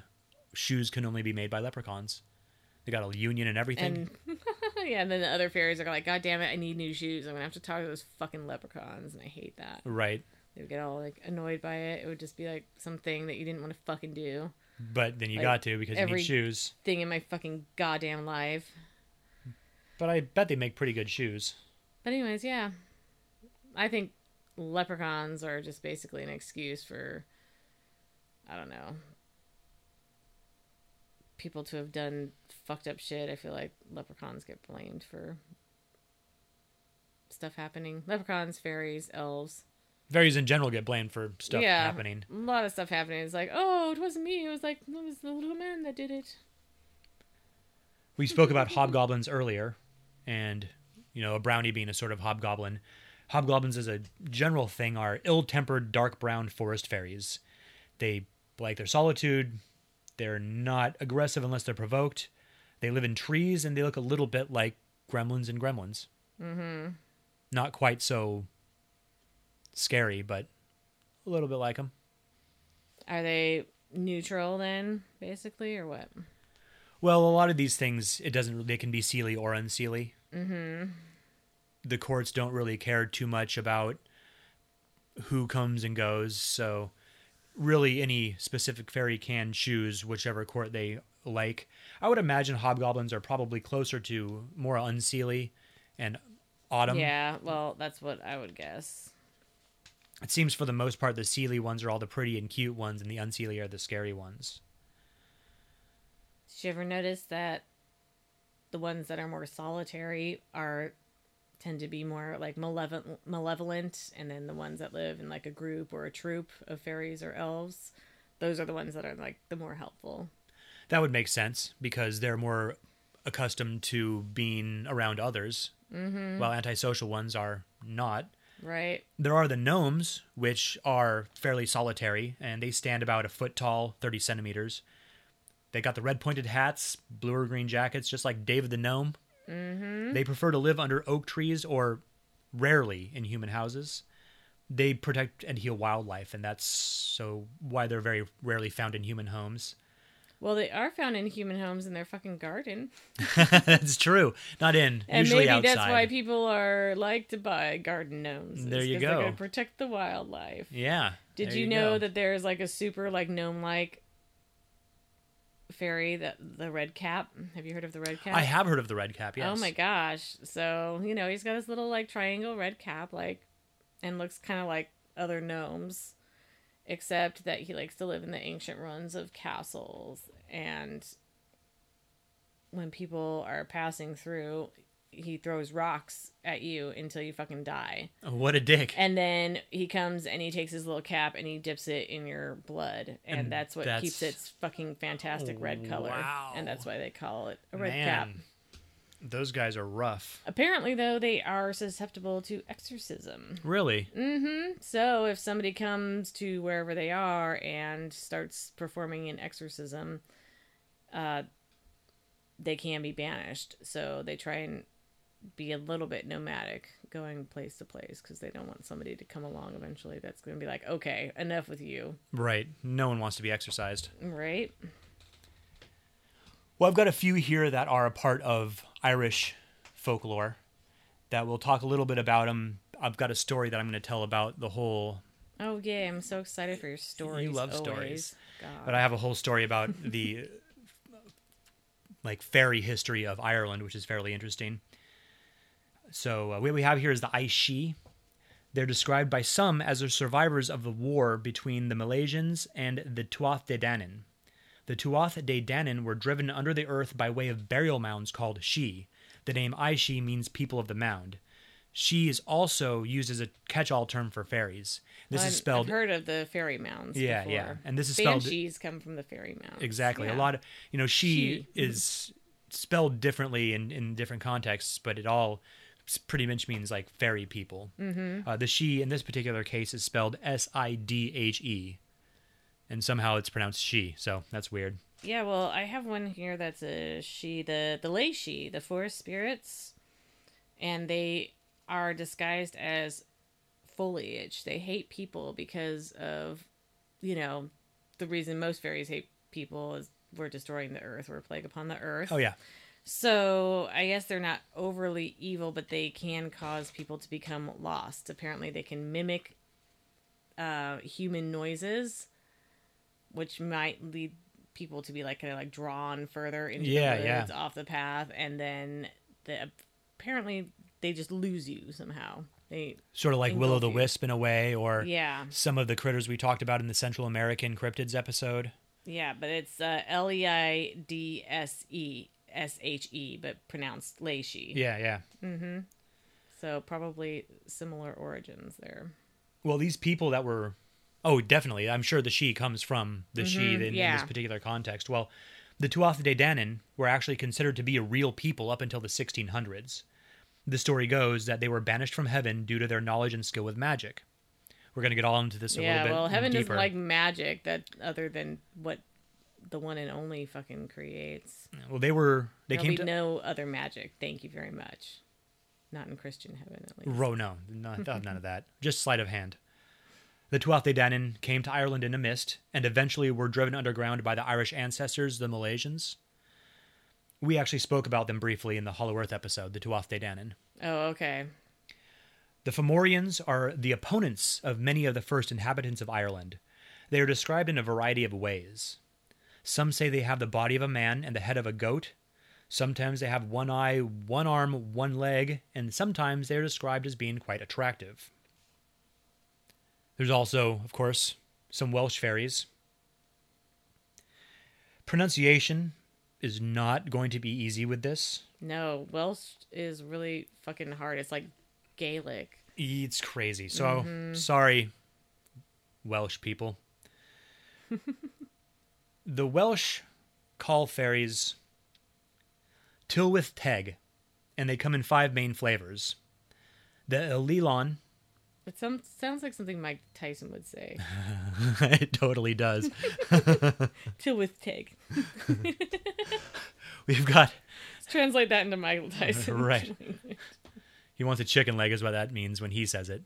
shoes can only be made by leprechauns. They got a union and everything. And, yeah, and then the other fairies are like, God damn it, I need new shoes. I'm going to have to talk to those fucking leprechauns, and I hate that. Right. They would get all like annoyed by it. It would just be like something that you didn't want to fucking do. But then you got to, because you need shoes. Everything in my fucking goddamn life. But I bet they make pretty good shoes. But anyways, yeah. I think leprechauns are just basically an excuse for, I don't know, people to have done fucked up shit. I feel like leprechauns get blamed for stuff happening. Leprechauns, fairies, elves. Fairies in general get blamed for stuff happening. A lot of stuff happening. It's like, oh, it wasn't me. It was like, it was the little man that did it. We spoke about hobgoblins earlier, and, you know, a brownie being a sort of hobgoblin. Hobgoblins, as a general thing, are ill-tempered, dark brown forest fairies. They like their solitude. They're not aggressive unless they're provoked. They live in trees, and they look a little bit like gremlins and Gremlins. Mm-hmm. Not quite so scary, but a little bit like them. Are they neutral then, basically, or what? Well, a lot of these things, it doesn't. They can be Seelie or Unseelie. Mm-hmm. The courts don't really care too much about who comes and goes, so really any specific fairy can choose whichever court they like. I would imagine hobgoblins are probably closer to more Unseelie and Autumn. Yeah, well, that's what I would guess. It seems for the most part the Seelie ones are all the pretty and cute ones, and the Unseelie are the scary ones. Did you ever notice that the ones that are more solitary are... tend to be more like malevolent, and then the ones that live in like a group or a troop of fairies or elves, those are the ones that are like the more helpful. That would make sense, because they're more accustomed to being around others, mm-hmm. while antisocial ones are not. Right. There are the gnomes, which are fairly solitary, and they stand about a foot tall, 30 centimeters. They got the red pointed hats, blue or green jackets, just like David the Gnome. Mm-hmm. They prefer to live under oak trees or rarely in human houses. They protect and heal wildlife, and that's so why they're very rarely found in human homes. Well, they are found in human homes in their fucking garden. That's true. Not in, and usually outside. And maybe that's why people are like to buy garden gnomes. There you go. They're going to protect the wildlife. Yeah. Did you know that there's like a super like gnome-like fairy, the Red Cap? Have you heard of the Red Cap? I have heard of the Red Cap, yes. Oh my gosh. So, you know, he's got this little like triangle red cap, like, and looks kind of like other gnomes, except that he likes to live in the ancient ruins of castles, and when people are passing through, he throws rocks at you until you fucking die. Oh, what a dick. And then he comes and he takes his little cap and he dips it in your blood. And that's what keeps its fucking fantastic red color. Wow. And that's why they call it a red cap. Those guys are rough. Apparently, though, they are susceptible to exorcism. Really? Mm-hmm. So if somebody comes to wherever they are and starts performing an exorcism, they can be banished. So they try and be a little bit nomadic, going place to place, because they don't want somebody to come along eventually that's going to be like, okay, enough with you. Right. No one wants to be exercised. Right. Well, I've got a few here that are a part of Irish folklore that we'll talk a little bit about them. I've got a story that I'm going to tell about the whole... Oh, yeah. I'm so excited for your stories. You love stories. God. But I have a whole story about the like fairy history of Ireland, which is fairly interesting. So what we have here is the Aishi. They're described by some as the survivors of the war between the Milesians and the Tuatha Dé Danann. The Tuatha Dé Danann were driven under the earth by way of burial mounds called Sidhe. The name Aishi means people of the mound. Sidhe is also used as a catch-all term for fairies. This is spelled... I've heard of the fairy mounds before. Yeah. And this is spelled... Banshees come from the fairy mounds. Exactly. Yeah. A lot of... You know, she is spelled differently in different contexts, but it all... pretty much means like fairy people. Mm-hmm. The she in this particular case is spelled S-I-D-H-E, and somehow it's pronounced she, so that's weird. Yeah, well, I have one here that's a she, the lay she, the forest spirits, and they are disguised as foliage. They hate people because of, you know, the reason most fairies hate people is we're destroying the earth, we're a plague upon the earth. Oh, yeah. So I guess they're not overly evil, but they can cause people to become lost. Apparently they can mimic human noises, which might lead people to be like kind of like drawn further into the woods off the path, and then apparently they just lose you somehow. They sort of like Will o' the Wisp in a way, or some of the critters we talked about in the Central American cryptids episode. Yeah, but it's Leidsheshe, but pronounced Leishi. Yeah, yeah. Mm-hmm. So probably similar origins there. Well, these people that were... Oh, definitely. I'm sure the she comes from the she in this particular context. Well, the Tuatha Dé Danann were actually considered to be a real people up until the 1600s. The story goes that they were banished from heaven due to their knowledge and skill with magic. We're going to get all into this a little bit. Yeah, well, heaven doesn't like magic that other than what the one and only fucking creates. Well, no other magic. Thank you very much. Not in Christian heaven, at least. Oh, no. None of that. Just sleight of hand. The Tuatha Dé Danann came to Ireland in a mist and eventually were driven underground by the Irish ancestors, the Milesians. We actually spoke about them briefly in the Hollow Earth episode, the Tuatha Dé Danann. Oh, okay. The Fomorians are the opponents of many of the first inhabitants of Ireland. They are described in a variety of ways. Some say they have the body of a man and the head of a goat. Sometimes they have one eye, one arm, one leg, and sometimes they are described as being quite attractive. There's also, of course, some Welsh fairies. Pronunciation is not going to be easy with this. No, Welsh is really fucking hard. It's like Gaelic. It's crazy. So, sorry, Welsh people. The Welsh call fairies Tylwyth Teg, and they come in 5 main flavors. The Elilon. It sounds like something Mike Tyson would say. It totally does. Tylwyth Teg. We've got... Let's translate that into Michael Tyson. Right. He wants a chicken leg is what that means when he says it.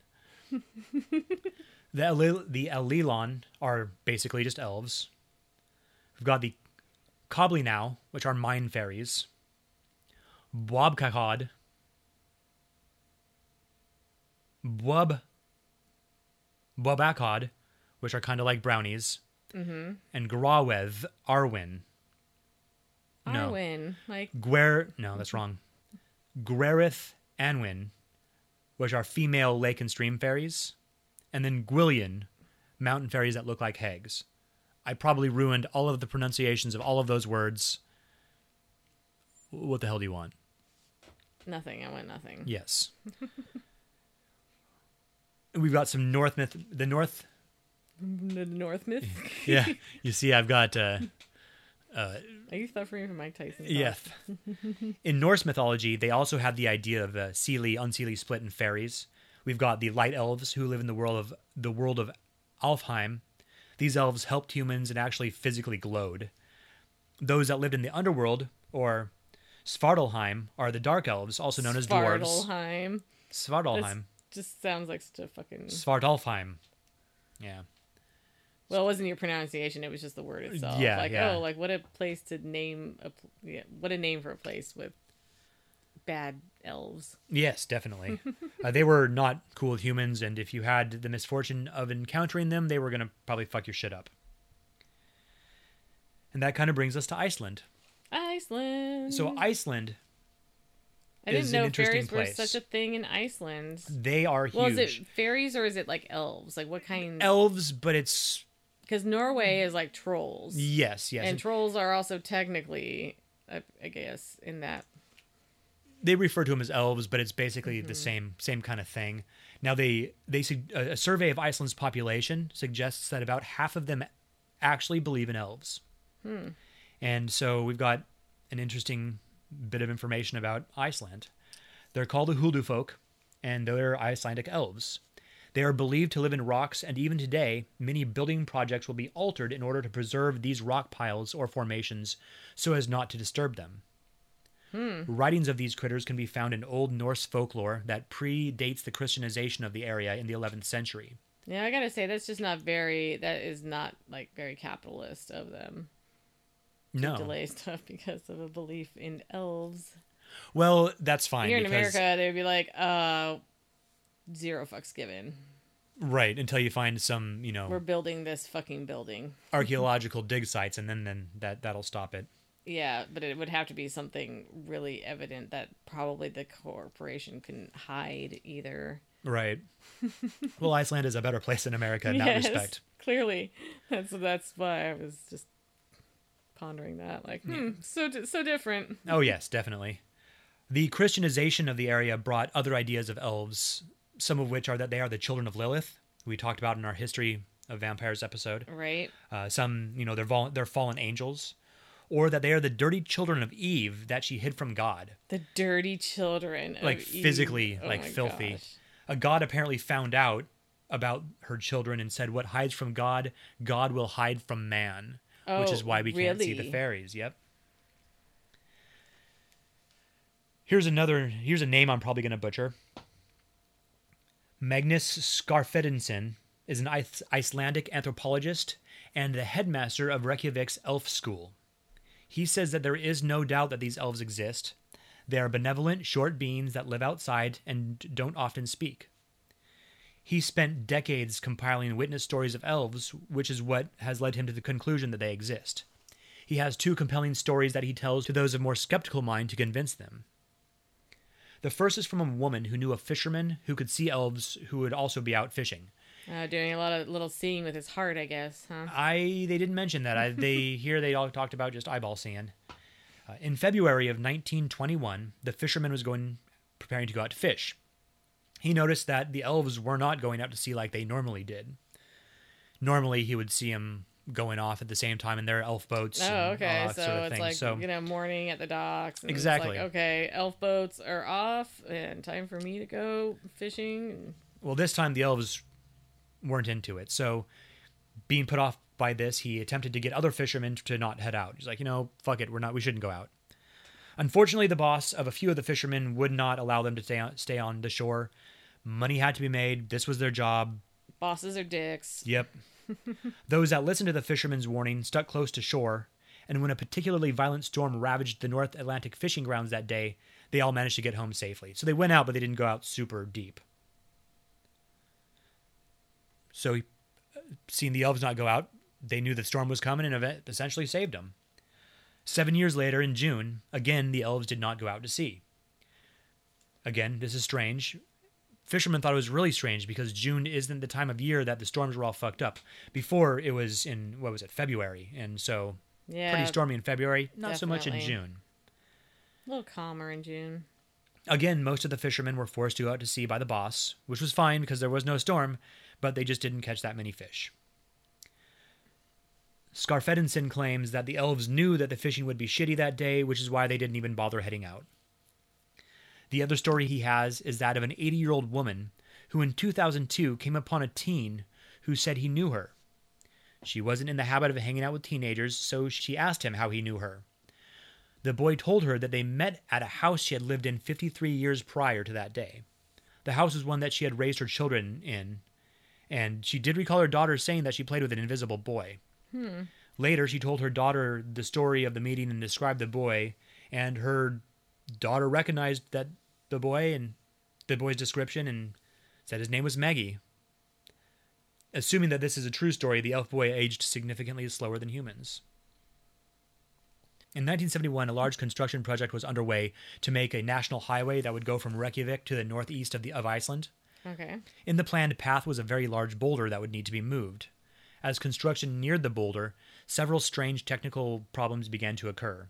The Elilon are basically just elves. We've got the Coblinow, which are mine fairies. Bwabkachod. Bwabakod, which are kind of like brownies, and Graweth, Gwerith Anwyn, which are female lake and stream fairies, and then Gwyllion, mountain fairies that look like hags. I probably ruined all of the pronunciations of all of those words. What the hell do you want? Nothing. I want nothing. Yes. We've got some North myth. The North myth? Yeah. You see, I've got... I used that for Mike Tyson. Yes. In Norse mythology, they also have the idea of Seelie, Unseelie split, and fairies. We've got the light elves who live in the world of Alfheim. These elves helped humans and actually physically glowed. Those that lived in the underworld, or Svartalheim, are the dark elves, also known as dwarves. Svartalheim. That's- just sounds like such a fucking... Svartalfheim. Yeah. Well, it wasn't your pronunciation. It was just the word itself. Yeah, what a place to name... what a name for a place with bad elves. Yes, definitely. They were not cool with humans, and if you had the misfortune of encountering them, they were going to probably fuck your shit up. And that kind of brings us to Iceland. So Iceland... I didn't know fairies were such a thing in Iceland. They are huge. Well, is it fairies or is it like elves? Like what kind? Elves, but it's... Because Norway is like trolls. Yes, yes. And trolls are also technically, I guess, in that... They refer to them as elves, but it's basically the same kind of thing. Now, a survey of Iceland's population suggests that about half of them actually believe in elves. Hmm. And so we've got an interesting... bit of information about Iceland. They're called the Hulu folk, and they're Icelandic elves. They are believed to live in rocks, and even today, many building projects will be altered in order to preserve these rock piles or formations so as not to disturb them. Writings of these critters can be found in Old Norse folklore that predates the Christianization of the area in the 11th century. Yeah, I gotta say, that is not like very capitalist of them. No. Delay stuff because of a belief in elves. Well, that's fine. Here in America, they'd be like, 0 fucks given. Right, until you find some, you know... We're building this fucking building. Archaeological dig sites, and then that'll stop it. Yeah, but it would have to be something really evident that probably the corporation couldn't hide either. Right. Well, Iceland is a better place than America in that respect. Clearly. That's why I was just pondering that. Like, so different. Oh, yes, definitely. The Christianization of the area brought other ideas of elves... Some of which are that they are the children of Lilith, who we talked about in our History of Vampires episode. Right. Some, you know, they're fallen angels. Or that they are the dirty children of Eve that she hid from God. The dirty children of Eve. Physically, oh like filthy. Gosh. A god apparently found out about her children and said, what hides from God, God will hide from man. Oh, which is why we can't see the fairies. Yep. Here's a name I'm probably going to butcher. Magnus Skarfedinsson is an Icelandic anthropologist and the headmaster of Reykjavik's elf school. He says that there is no doubt that these elves exist. They are benevolent, short beings that live outside and don't often speak. He spent decades compiling witness stories of elves, which is what has led him to the conclusion that they exist. He has two compelling stories that he tells to those of more skeptical mind to convince them. The first is from a woman who knew a fisherman who could see elves who would also be out fishing. Doing a lot of little seeing with his heart, I guess, huh? They didn't mention that. They all talked about just eyeball seeing. In February of 1921, the fisherman was preparing to go out to fish. He noticed that the elves were not going out to sea like they normally did. Normally, he would see them going off at the same time in their elf boats. Oh, okay. So sort of it's thing. Like, so, you know, morning at the docks. And exactly. It's like, okay, elf boats are off and time for me to go fishing. Well, this time the elves weren't into it. So being put off by this, he attempted to get other fishermen to not head out. He's like, you know, fuck it. We shouldn't go out. Unfortunately, the boss of a few of the fishermen would not allow them to stay on the shore. Money had to be made. This was their job. Bosses are dicks. Yep. Those that listened to the fisherman's warning stuck close to shore, and when a particularly violent storm ravaged the North Atlantic fishing grounds that day, they all managed to get home safely. So they went out, but they didn't go out super deep. So, seeing the elves not go out, they knew the storm was coming and essentially saved them. 7 years later, in June, again, the elves did not go out to sea. Again, this is strange. Fishermen thought it was really strange because June isn't the time of year that the storms were all fucked up. Before it was in, February. And so pretty stormy in February, not so much in June. A little calmer in June. Again, most of the fishermen were forced to go out to sea by the boss, which was fine because there was no storm, but they just didn't catch that many fish. Skarfedinsson claims that the elves knew that the fishing would be shitty that day, which is why they didn't even bother heading out. The other story he has is that of an 80-year-old woman who in 2002 came upon a teen who said he knew her. She wasn't in the habit of hanging out with teenagers, so she asked him how he knew her. The boy told her that they met at a house she had lived in 53 years prior to that day. The house was one that she had raised her children in, and she did recall her daughter saying that she played with an invisible boy. Later, she told her daughter the story of the meeting and described the boy, and her daughter recognized that the boy and the boy's description and said his name was Maggie. Assuming that this is a true story, the elf boy aged significantly slower than humans. In 1971, a large construction project was underway to make a national highway that would go from Reykjavik to the northeast of Iceland. Okay. In the planned path was a very large boulder that would need to be moved. As construction neared the boulder, several strange technical problems began to occur.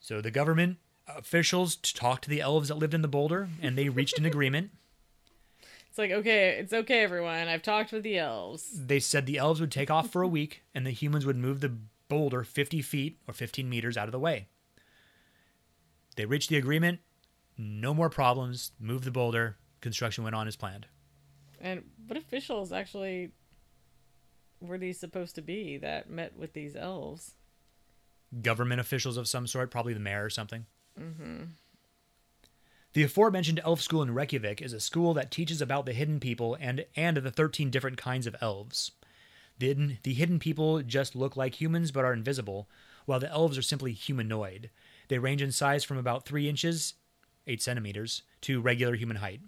So the government officials talked to the elves that lived in the boulder, and they reached an agreement. It's like, okay, it's okay, everyone. I've talked with the elves. They said the elves would take off for a week, and the humans would move the boulder 50 feet or 15 meters out of the way. They reached the agreement. No more problems. Moved the boulder. Construction went on as planned. And what officials actually were these supposed to be that met with these elves? Government officials of some sort, probably the mayor or something. Mm-hmm. The aforementioned elf school in Reykjavik is a school that teaches about the hidden people and the 13 different kinds of elves. The hidden people just look like humans but are invisible, while the elves are simply humanoid. They range in size from about 3 inches, 8 centimeters, to regular human height.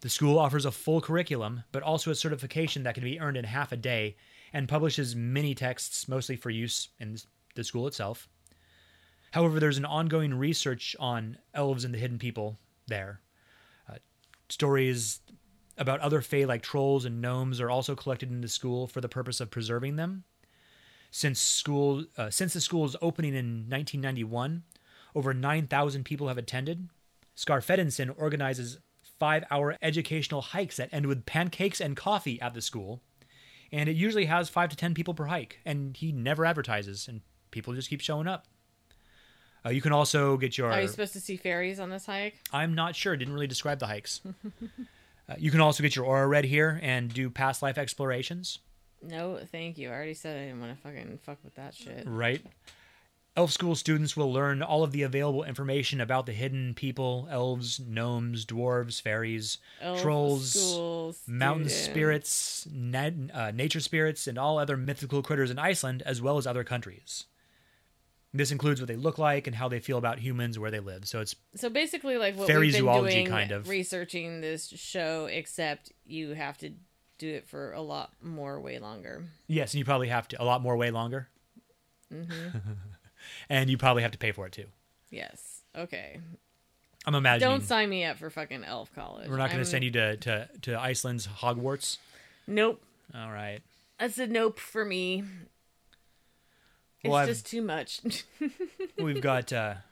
The school offers a full curriculum, but also a certification that can be earned in half a day, and publishes many texts, mostly for use in the school itself. However, there's an ongoing research on elves and the hidden people there. Stories about other fae like trolls and gnomes are also collected into school for the purpose of preserving them. Since the school's opening in 1991, over 9,000 people have attended. Skarfedinson organizes 5-hour educational hikes that end with pancakes and coffee at the school. And it usually has 5 to 10 people per hike, and he never advertises, and people just keep showing up. You can also get your... Are you supposed to see fairies on this hike? I'm not sure. Didn't really describe the hikes. You can also get your aura read here and do past life explorations. No, thank you. I already said I didn't want to fucking fuck with that shit. Right. Elf school students will learn all of the available information about the hidden people, elves, gnomes, dwarves, fairies, elf trolls, mountain spirits, nature spirits, and all other mythical critters in Iceland, as well as other countries. This includes what they look like and how they feel about humans, where they live. So basically like what we've been doing, kind of researching this show, except you have to do it for a lot more way longer. Yes, and you probably have to a lot more way longer. Mm-hmm. And you probably have to pay for it, too. Yes. Okay. I'm imagining... Don't sign me up for fucking elf college. We're not going to send you to Iceland's Hogwarts? Nope. All right. That's a nope for me. Well, it's just too much. We've got a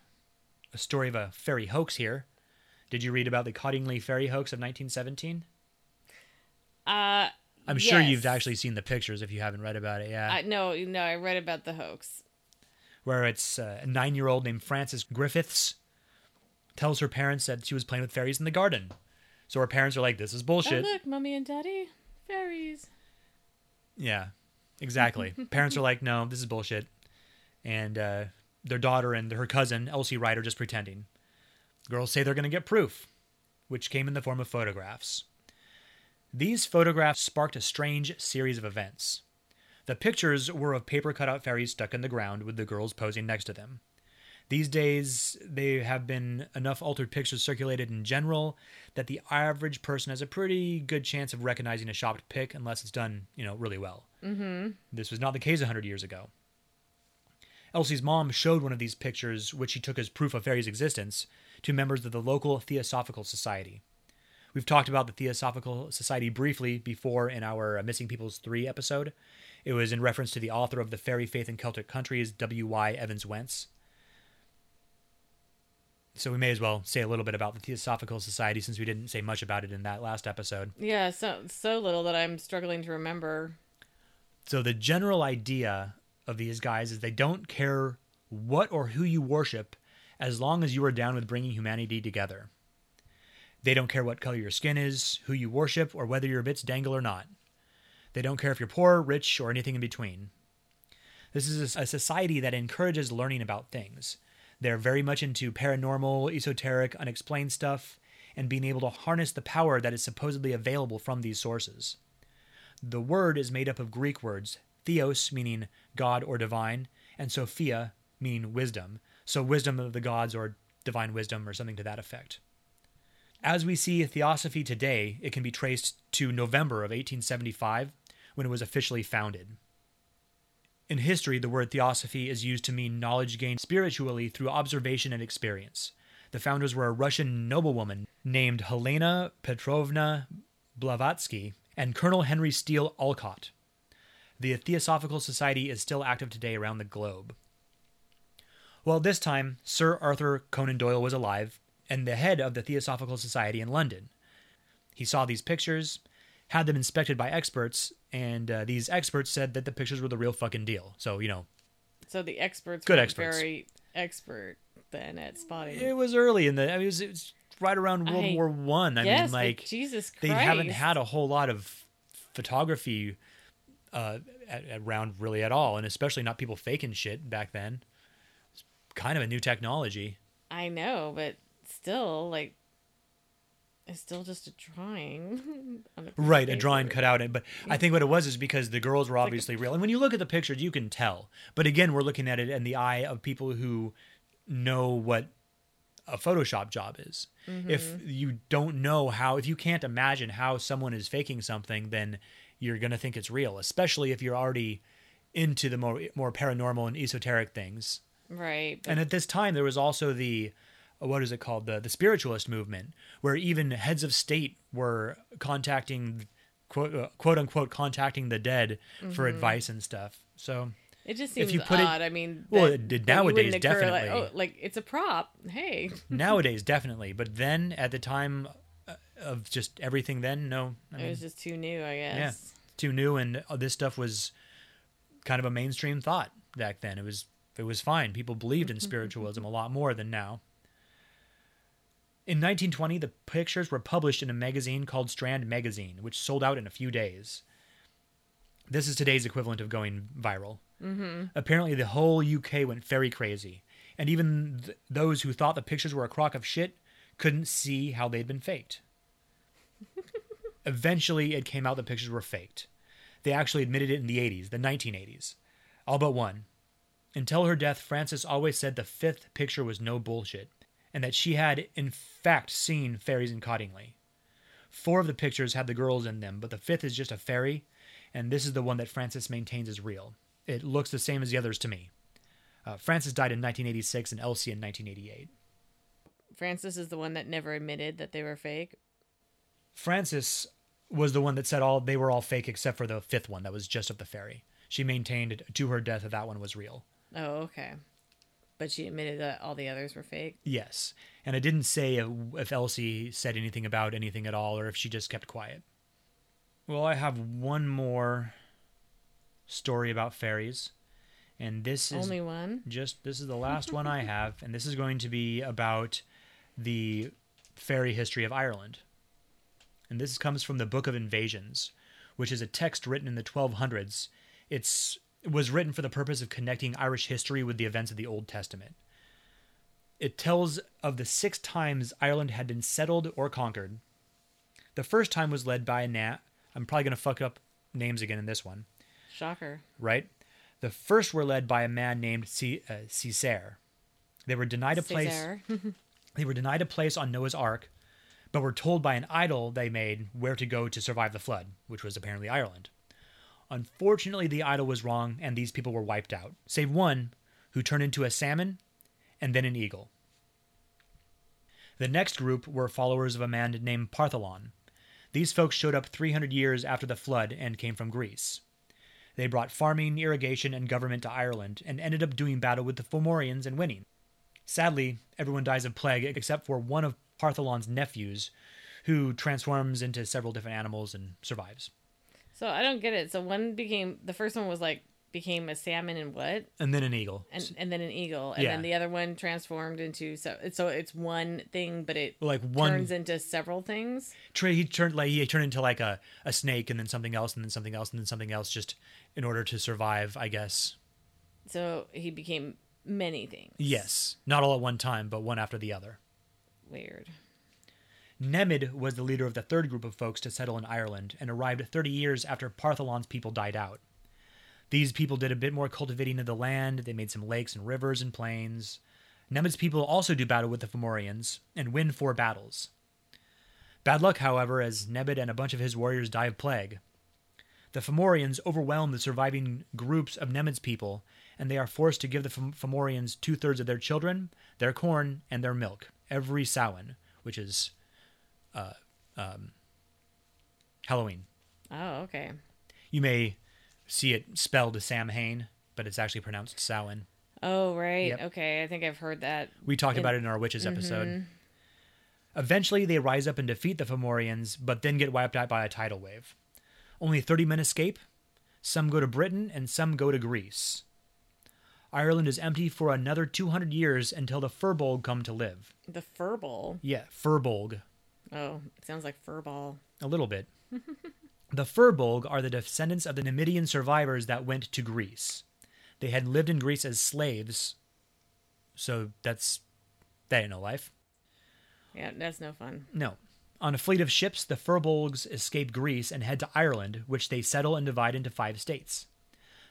story of a fairy hoax here. Did you read about the Cottingley fairy hoax of 1917? I'm sure you've actually seen the pictures if you haven't read about it. Yeah. No, I read about the hoax. Where it's a 9-year-old named Frances Griffiths tells her parents that she was playing with fairies in the garden. So her parents are like, this is bullshit. Oh, look, mommy and daddy, fairies. Yeah, exactly. Parents are like, no, this is bullshit. And their daughter and her cousin, Elsie Wright, are just pretending. Girls say they're going to get proof, which came in the form of photographs. These photographs sparked a strange series of events. The pictures were of paper cutout fairies stuck in the ground with the girls posing next to them. These days, there have been enough altered pictures circulated in general that the average person has a pretty good chance of recognizing a shopped pic unless it's done, really well. Mm-hmm. This was not the case 100 years ago. Elsie's mom showed one of these pictures, which she took as proof of fairies' existence, to members of the local Theosophical Society. We've talked about the Theosophical Society briefly before in our Missing Peoples 3 episode. It was in reference to the author of The Fairy Faith in Celtic Countries, W.Y. Evans Wentz. So we may as well say a little bit about the Theosophical Society since we didn't say much about it in that last episode. Yeah, so little that I'm struggling to remember. So the general idea of these guys is they don't care what or who you worship as long as you are down with bringing humanity together. They don't care what color your skin is, who you worship, or whether your bits dangle or not. They don't care if you're poor, rich, or anything in between. This is a society that encourages learning about things. They're very much into paranormal, esoteric, unexplained stuff, and being able to harness the power that is supposedly available from these sources. The word is made up of Greek words, theos meaning God or divine, and sophia meaning wisdom. So wisdom of the gods or divine wisdom or something to that effect. As we see theosophy today, it can be traced to November of 1875, when it was officially founded. In history, the word theosophy is used to mean knowledge gained spiritually through observation and experience. The founders were a Russian noblewoman named Helena Petrovna Blavatsky and Colonel Henry Steele Alcott. The Theosophical Society is still active today around the globe. Well, this time, Sir Arthur Conan Doyle was alive and the head of the Theosophical Society in London. He saw these pictures, had them inspected by experts, and these experts said that the pictures were the real fucking deal. So the experts were very expert then at spotting. It was early in the... it was right around World War I. Jesus Christ. They haven't had a whole lot of photography around really at all, and especially not people faking shit back then. It's kind of a new technology. I know, but still, it's still just a drawing. Right, a drawing cut out. But I think what it was is because the girls were obviously real. And when you look at the pictures, you can tell. But again, we're looking at it in the eye of people who know what a Photoshop job is. Mm-hmm. If you don't know how, if you can't imagine how someone is faking something, then you're going to think it's real, especially if you're already into the more paranormal and esoteric things. Right. But... And at this time, there was also the, what is it called? The spiritualist movement, where even heads of state were contacting, quote unquote, contacting the dead mm-hmm. for advice and stuff. So it just seems odd. I mean, well, it nowadays definitely. Like it's a prop. Hey. Nowadays, definitely. But then at the time of just everything then, no. I mean, was just too new, I guess. Yeah, too new. And this stuff was kind of a mainstream thought back then. It was fine. People believed in spiritualism a lot more than now. In 1920, the pictures were published in a magazine called Strand Magazine, which sold out in a few days. This is today's equivalent of going viral. Mm-hmm. Apparently, the whole UK went very crazy. And even those who thought the pictures were a crock of shit couldn't see how they'd been faked. Eventually, it came out the pictures were faked. They actually admitted it in the 80s, the 1980s. All but one. Until her death, Frances always said the fifth picture was no bullshit, and that she had, in fact, seen fairies in Cottingley. 4 of the pictures had the girls in them, but the fifth is just a fairy, and this is the one that Frances maintains is real. It looks the same as the others to me. Frances died in 1986 and Elsie in 1988. Frances is the one that never admitted that they were fake? Frances was the one that said they were all fake except for the fifth one that was just of the fairy. She maintained to her death that one was real. Oh, okay. But she admitted that all the others were fake? Yes. And it didn't say if Elsie said anything about anything at all or if she just kept quiet. Well, I have one more story about fairies. And this is... Only one? This is the last one I have. And this is going to be about the fairy history of Ireland. And this comes from the Book of Invasions, which is a text written in the 1200s. It was written for the purpose of connecting Irish history with the events of the Old Testament. It tells of the 6 times Ireland had been settled or conquered. The first time was led by I'm probably going to fuck up names again in this one. Shocker. Right? The first were led by a man named Caesar. They were denied a place. They were denied a place on Noah's Ark, but were told by an idol they made where to go to survive the flood, which was apparently Ireland. Unfortunately, the idol was wrong, and these people were wiped out, save one who turned into a salmon and then an eagle. The next group were followers of a man named Partholon. These folks showed up 300 years after the flood and came from Greece. They brought farming, irrigation, and government to Ireland and ended up doing battle with the Fomorians and winning. Sadly, everyone dies of plague except for one of Partholon's nephews, who transforms into several different animals and survives. So I don't get it. So the first one was became a salmon and what? And then an eagle. And then an eagle. And then the other one transformed into, so it's one thing, but it turns into several things. He turned into a snake and then something else and then something else and then something else just in order to survive, I guess. So he became many things. Yes. Not all at one time, but one after the other. Weird. Nemid was the leader of the third group of folks to settle in Ireland and arrived 30 years after Partholon's people died out. These people did a bit more cultivating of the land. They made some lakes and rivers and plains. Nemid's people also do battle with the Fomorians and win 4 battles. Bad luck, however, as Nemid and a bunch of his warriors die of plague. The Fomorians overwhelm the surviving groups of Nemid's people, and they are forced to give the Fomorians 2/3 of their children, their corn, and their milk, every Samhain, which is... Halloween. Oh, okay. You may see it spelled Samhain, but it's actually pronounced Samhain. Oh, right. Yep. Okay, I think I've heard that. We talked about it in our Witches episode. Eventually, they rise up and defeat the Fomorians, but then get wiped out by a tidal wave. Only 30 men escape. Some go to Britain, and some go to Greece. Ireland is empty for another 200 years until the Firbolg come to live. The Firbolg? Yeah, Firbolg. Oh, it sounds like furball. A little bit. The Firbolg are the descendants of the Numidian survivors that went to Greece. They had lived in Greece as slaves, so that ain't no life. Yeah, that's no fun. No. On a fleet of ships, the Firbolgs escape Greece and head to Ireland, which they settle and divide into 5 states.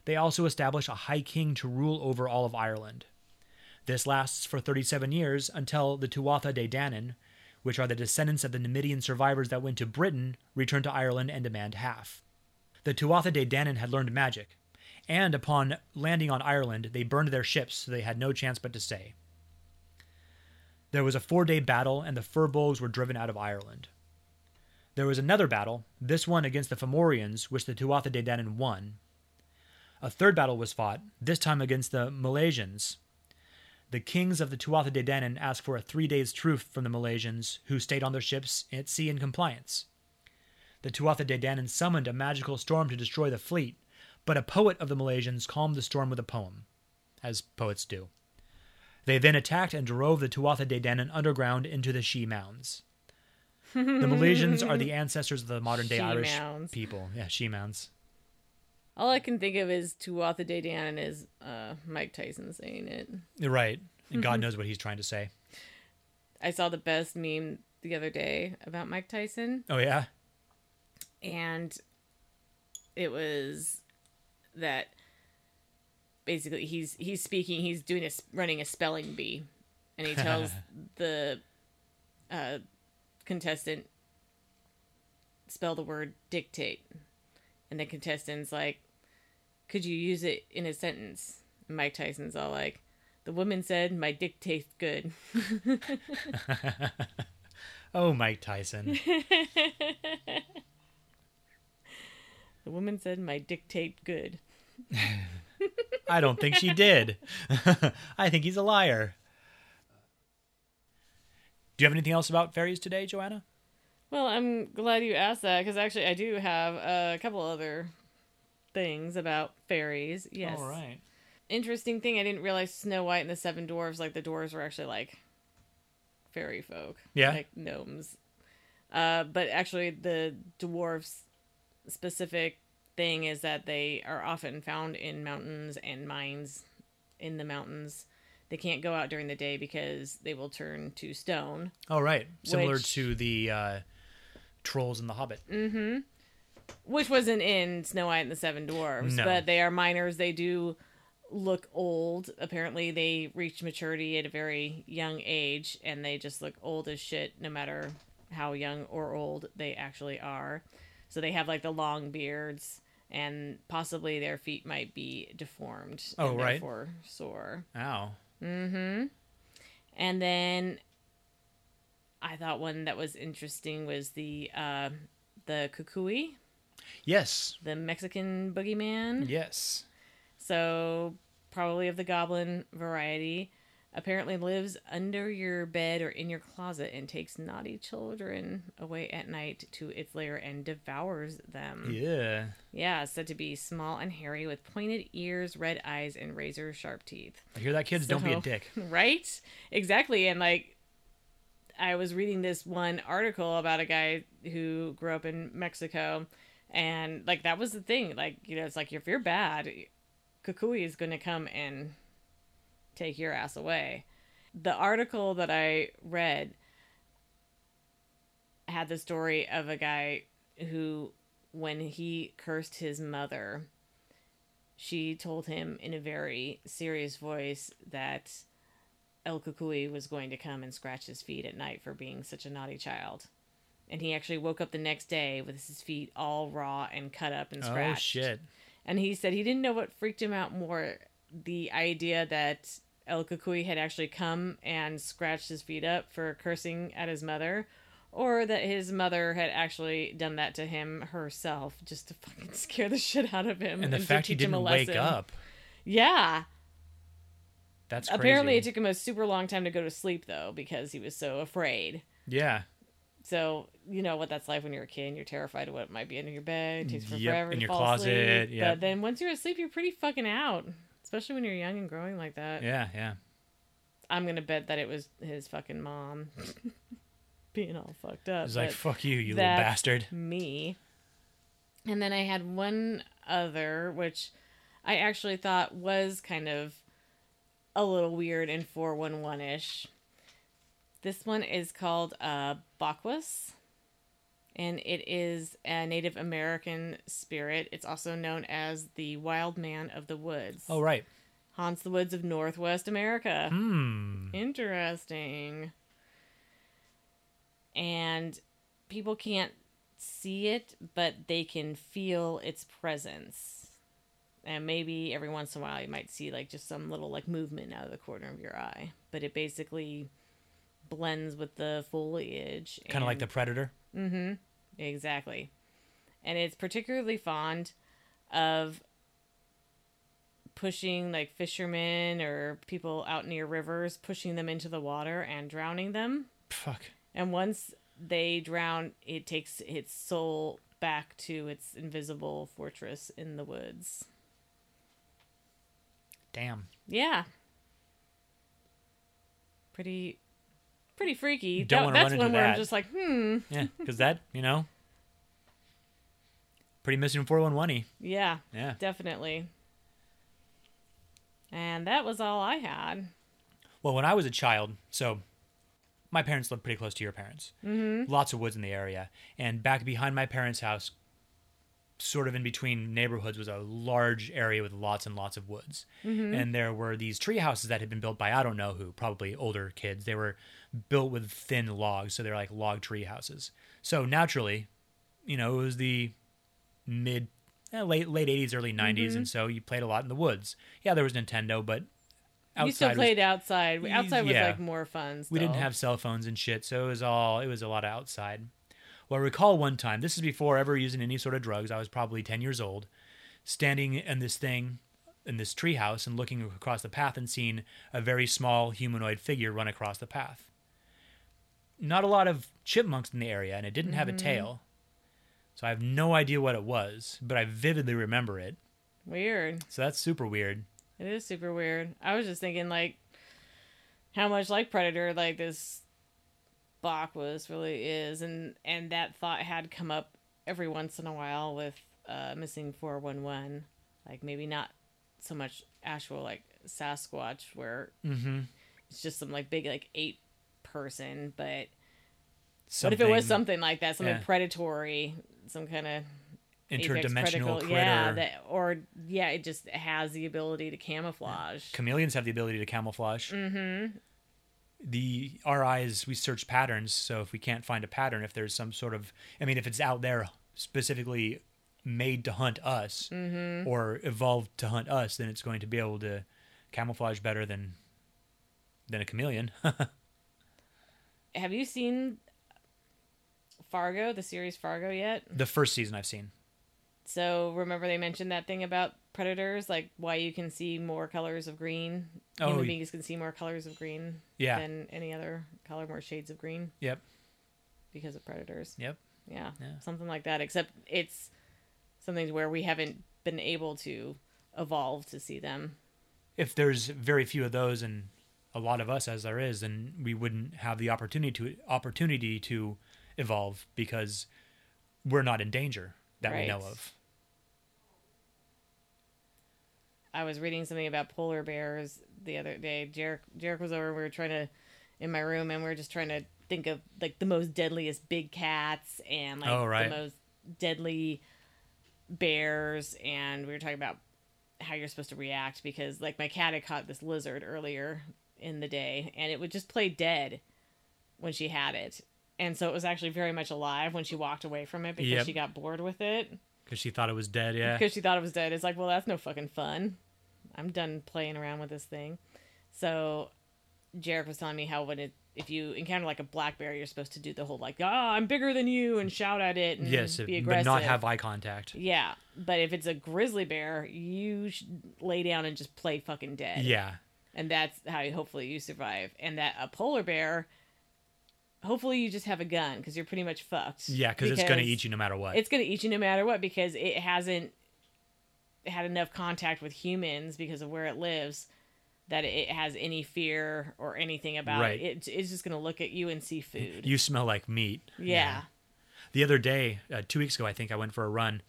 They also establish a high king to rule over all of Ireland. This lasts for 37 years until the Tuatha Dé Danann, which are the descendants of the Numidian survivors that went to Britain, return to Ireland and demand half. The Tuatha Dé Danann had learned magic, and upon landing on Ireland, they burned their ships so they had no chance but to stay. There was a 4-day battle, and the Firbolgs were driven out of Ireland. There was another battle, this one against the Fomorians, which the Tuatha Dé Danann won. A third battle was fought, this time against the Milesians. The kings of the Tuatha Dé Danann asked for a 3 days' truce from the Milesians, who stayed on their ships at sea in compliance. The Tuatha Dé Danann summoned a magical storm to destroy the fleet, but a poet of the Milesians calmed the storm with a poem, as poets do. They then attacked and drove the Tuatha Dé Danann underground into the She Mounds. The Milesians are the ancestors of the modern-day Irish people. Yeah, She Mounds. All I can think of is Tuatha Dé Danann is Mike Tyson saying it. You're right. And God knows what he's trying to say. I saw the best meme the other day about Mike Tyson. Oh, yeah? And it was that basically he's speaking, he's doing running a spelling bee. And he tells the contestant, spell the word dictate. And the contestant's like, could you use it in a sentence? And Mike Tyson's all like, the woman said, my dick tastes good. Oh, Mike Tyson. The woman said, my dick tastes good. I don't think she did. I think he's a liar. Do you have anything else about fairies today, Joanna? Well, I'm glad you asked that, because actually I do have a couple other things about fairies. Yes. All right. Interesting thing, I didn't realize Snow White and the Seven Dwarves, like, the dwarves were actually, like, fairy folk. Yeah. Like, gnomes. But actually, the dwarves' specific thing is that they are often found in mountains and mines in the mountains. They can't go out during the day because they will turn to stone. Oh, right. Similar to the... trolls in The Hobbit. Mm-hmm. Which wasn't in Snow White and the Seven Dwarves. No. But they are minors. They do look old. Apparently they reach maturity at a very young age, and they just look old as shit no matter how young or old they actually are. So they have like the long beards, and possibly their feet might be deformed. Oh, and right. Therefore sore. Ow. Mm-hmm. And then I thought one that was interesting was the Kukui. Yes. The Mexican boogeyman. Yes. So probably of the goblin variety. Apparently lives under your bed or in your closet and takes naughty children away at night to its lair and devours them. Yeah. Yeah, said to be small and hairy with pointed ears, red eyes, and razor-sharp teeth. I hear that, kids. Don't be a dick. Right? Exactly. And like, I was reading this one article about a guy who grew up in Mexico, and like, that was the thing. Like, you know, it's like, if you're bad, Kukui is going to come and take your ass away. The article that I read had the story of a guy who, when he cursed his mother, she told him in a very serious voice that El Kukui was going to come and scratch his feet at night for being such a naughty child. And he actually woke up the next day with his feet all raw and cut up and scratched. Oh, shit. And he said he didn't know what freaked him out more, the idea that El Kukui had actually come and scratched his feet up for cursing at his mother, or that his mother had actually done that to him herself just to fucking scare the shit out of him. And the fact he didn't wake up. Yeah. That's crazy. Apparently, it took him a super long time to go to sleep, though, because he was so afraid. Yeah. So, you know what that's like when you're a kid and you're terrified of what might be under your bed. It takes forever to fall asleep. In your closet. Yep. But then once you're asleep, you're pretty fucking out, especially when you're young and growing like that. Yeah, yeah. I'm going to bet that it was his fucking mom being all fucked up. It's like, fuck you, you little bastard. Me. And then I had one other, which I actually thought was kind of a little weird and 411-ish. This one is called Bakwas, and it is a Native American spirit. It's also known as the Wild Man of the Woods. Oh, right. haunts the woods of Northwest America. Interesting. And people can't see it, but they can feel its presence. And maybe every once in a while you might see like just some little like movement out of the corner of your eye. But it basically blends with the foliage. Kind of like the Predator. Mm-hmm. Exactly. And it's particularly fond of pushing like fishermen or people out near rivers, pushing them into the water and drowning them. Fuck. And once they drown, it takes its soul back to its invisible fortress in the woods. Damn. Yeah. Pretty freaky. You don't want to run into that. That's one where I'm just like, Yeah, because that, you know, pretty Mission 411-y. Yeah. Yeah. Definitely. And that was all I had. Well, when I was a child, so my parents lived pretty close to your parents. Mm-hmm. Lots of woods in the area. And back behind my parents' house, sort of in between neighborhoods, was a large area with lots and lots of woods. Mm-hmm. And there were these tree houses that had been built by I don't know who, probably older kids. They were built with thin logs, so they're like log tree houses. So naturally, you know, it was the late 80s, early 90s, and so you played a lot in the woods. Yeah, there was Nintendo, but outside. You still played outside. Outside was like more fun still. We didn't have cell phones and shit, so it was a lot of outside. Well, I recall one time, this is before ever using any sort of drugs, I was probably 10 years old, standing in this thing, in this treehouse, and looking across the path and seeing a very small humanoid figure run across the path. Not a lot of chipmunks in the area, and it didn't have a tail. So I have no idea what it was, but I vividly remember it. Weird. So that's super weird. It is super weird. I was just thinking, like, how much like Predator, like, this Aquas really is, and that thought had come up every once in a while with Missing 411, like maybe not so much actual like Sasquatch where it's just some like big like ape person, but something, what if it was something like that, something predatory, some kind of interdimensional critter, it just has the ability to camouflage. Chameleons have the ability to camouflage. Our eyes, we search patterns, so if we can't find a pattern, if there's some sort of, I mean, if it's out there specifically made to hunt us or evolved to hunt us, then it's going to be able to camouflage better than a chameleon. Have you seen Fargo, the series Fargo yet? The first season I've seen. So remember they mentioned that thing about predators, like why you can see more colors of green. Human beings can see more colors of green than any other color, more shades of green. Yep. Because of predators. Yep. Yeah. Something like that, except it's something where we haven't been able to evolve to see them. If there's very few of those and a lot of us as there is, then we wouldn't have the opportunity to evolve because we're not in danger that we know of. I was reading something about polar bears the other day. Jarek was over. We were trying to, in my room, and we were just trying to think of like the most deadliest big cats and like the most deadly bears. And we were talking about how you're supposed to react because like my cat had caught this lizard earlier in the day and it would just play dead when she had it. And so it was actually very much alive when she walked away from it because she got bored with it. Because she thought it was dead, Because she thought it was dead. It's like, well, that's no fucking fun. I'm done playing around with this thing. So Jarek was telling me how if you encounter like a black bear, you're supposed to do the whole like, I'm bigger than you and shout at it and be aggressive. But not have eye contact. Yeah. But if it's a grizzly bear, you should lay down and just play fucking dead. Yeah. And that's how hopefully you survive. And that a polar bear, hopefully you just have a gun because you're pretty much fucked. Yeah, because it's going to eat you no matter what. It's going to eat you no matter what because it hasn't had enough contact with humans because of where it lives that it has any fear or anything about it. It's just going to look at you and see food. You smell like meat. Yeah. The other day, 2 weeks ago, I think I went for a run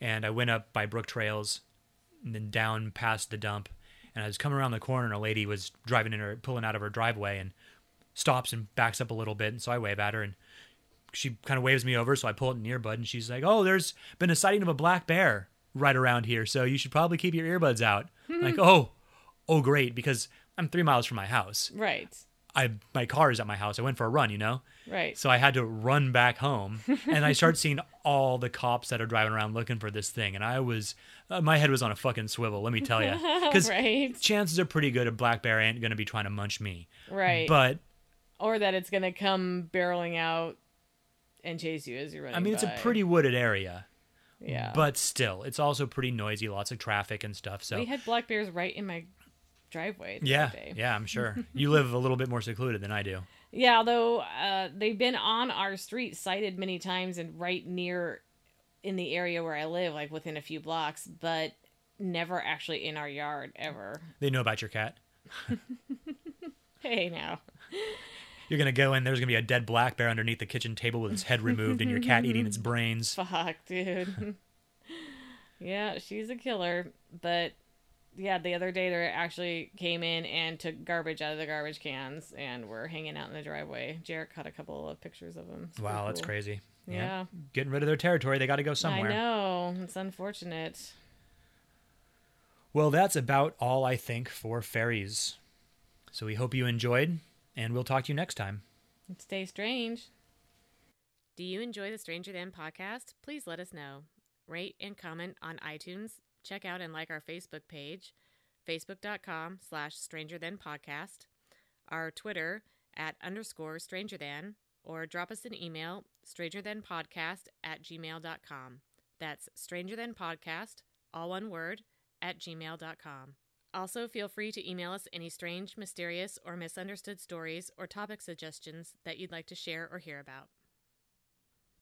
and I went up by Brook Trails and then down past the dump and I was coming around the corner and a lady was driving in her, pulling out of her driveway and stops and backs up a little bit. And so I wave at her and she kind of waves me over. So I pull out an earbud and she's like, oh, there's been a sighting of a black bear right around here, so you should probably keep your earbuds out. Like, oh, oh, great, because I'm 3 miles from my house. Right. My car is at my house. I went for a run, you know? Right. So I had to run back home. And I started seeing all the cops that are driving around looking for this thing. And I was, my head was on a fucking swivel, let me tell you. Because chances are pretty good a black bear ain't going to be trying to munch me. Right. But. Or that it's going to come barreling out and chase you as you're running by. I mean, it's a pretty wooded area. Yeah. But still, it's also pretty noisy, lots of traffic and stuff. So we had black bears right in my driveway. Yeah, day. Yeah, I'm sure. You live a little bit more secluded than I do. Yeah, although they've been on our street sighted many times and right near in the area where I live, like within a few blocks, but never actually in our yard ever. They know about your cat. Hey, now. You're going to go in, there's going to be a dead black bear underneath the kitchen table with its head removed and your cat eating its brains. Fuck, dude. Yeah, she's a killer, but... Yeah, the other day they actually came in and took garbage out of the garbage cans and were hanging out in the driveway. Jarek caught a couple of pictures of them. It's wow, that's cool. Crazy. Yeah. Getting rid of their territory. They got to go somewhere. I know. It's unfortunate. Well, that's about all, I think, for fairies. So we hope you enjoyed, and we'll talk to you next time. And stay strange. Do you enjoy the Stranger Than podcast? Please let us know. Rate and comment on iTunes. Check out and like our Facebook page, facebook.com/StrangerThanPodcast, our Twitter @_StrangerThan, or drop us an email, StrangerThanPodcast@gmail.com. That's StrangerThanPodcast, all one word, @gmail.com. Also, feel free to email us any strange, mysterious, or misunderstood stories or topic suggestions that you'd like to share or hear about.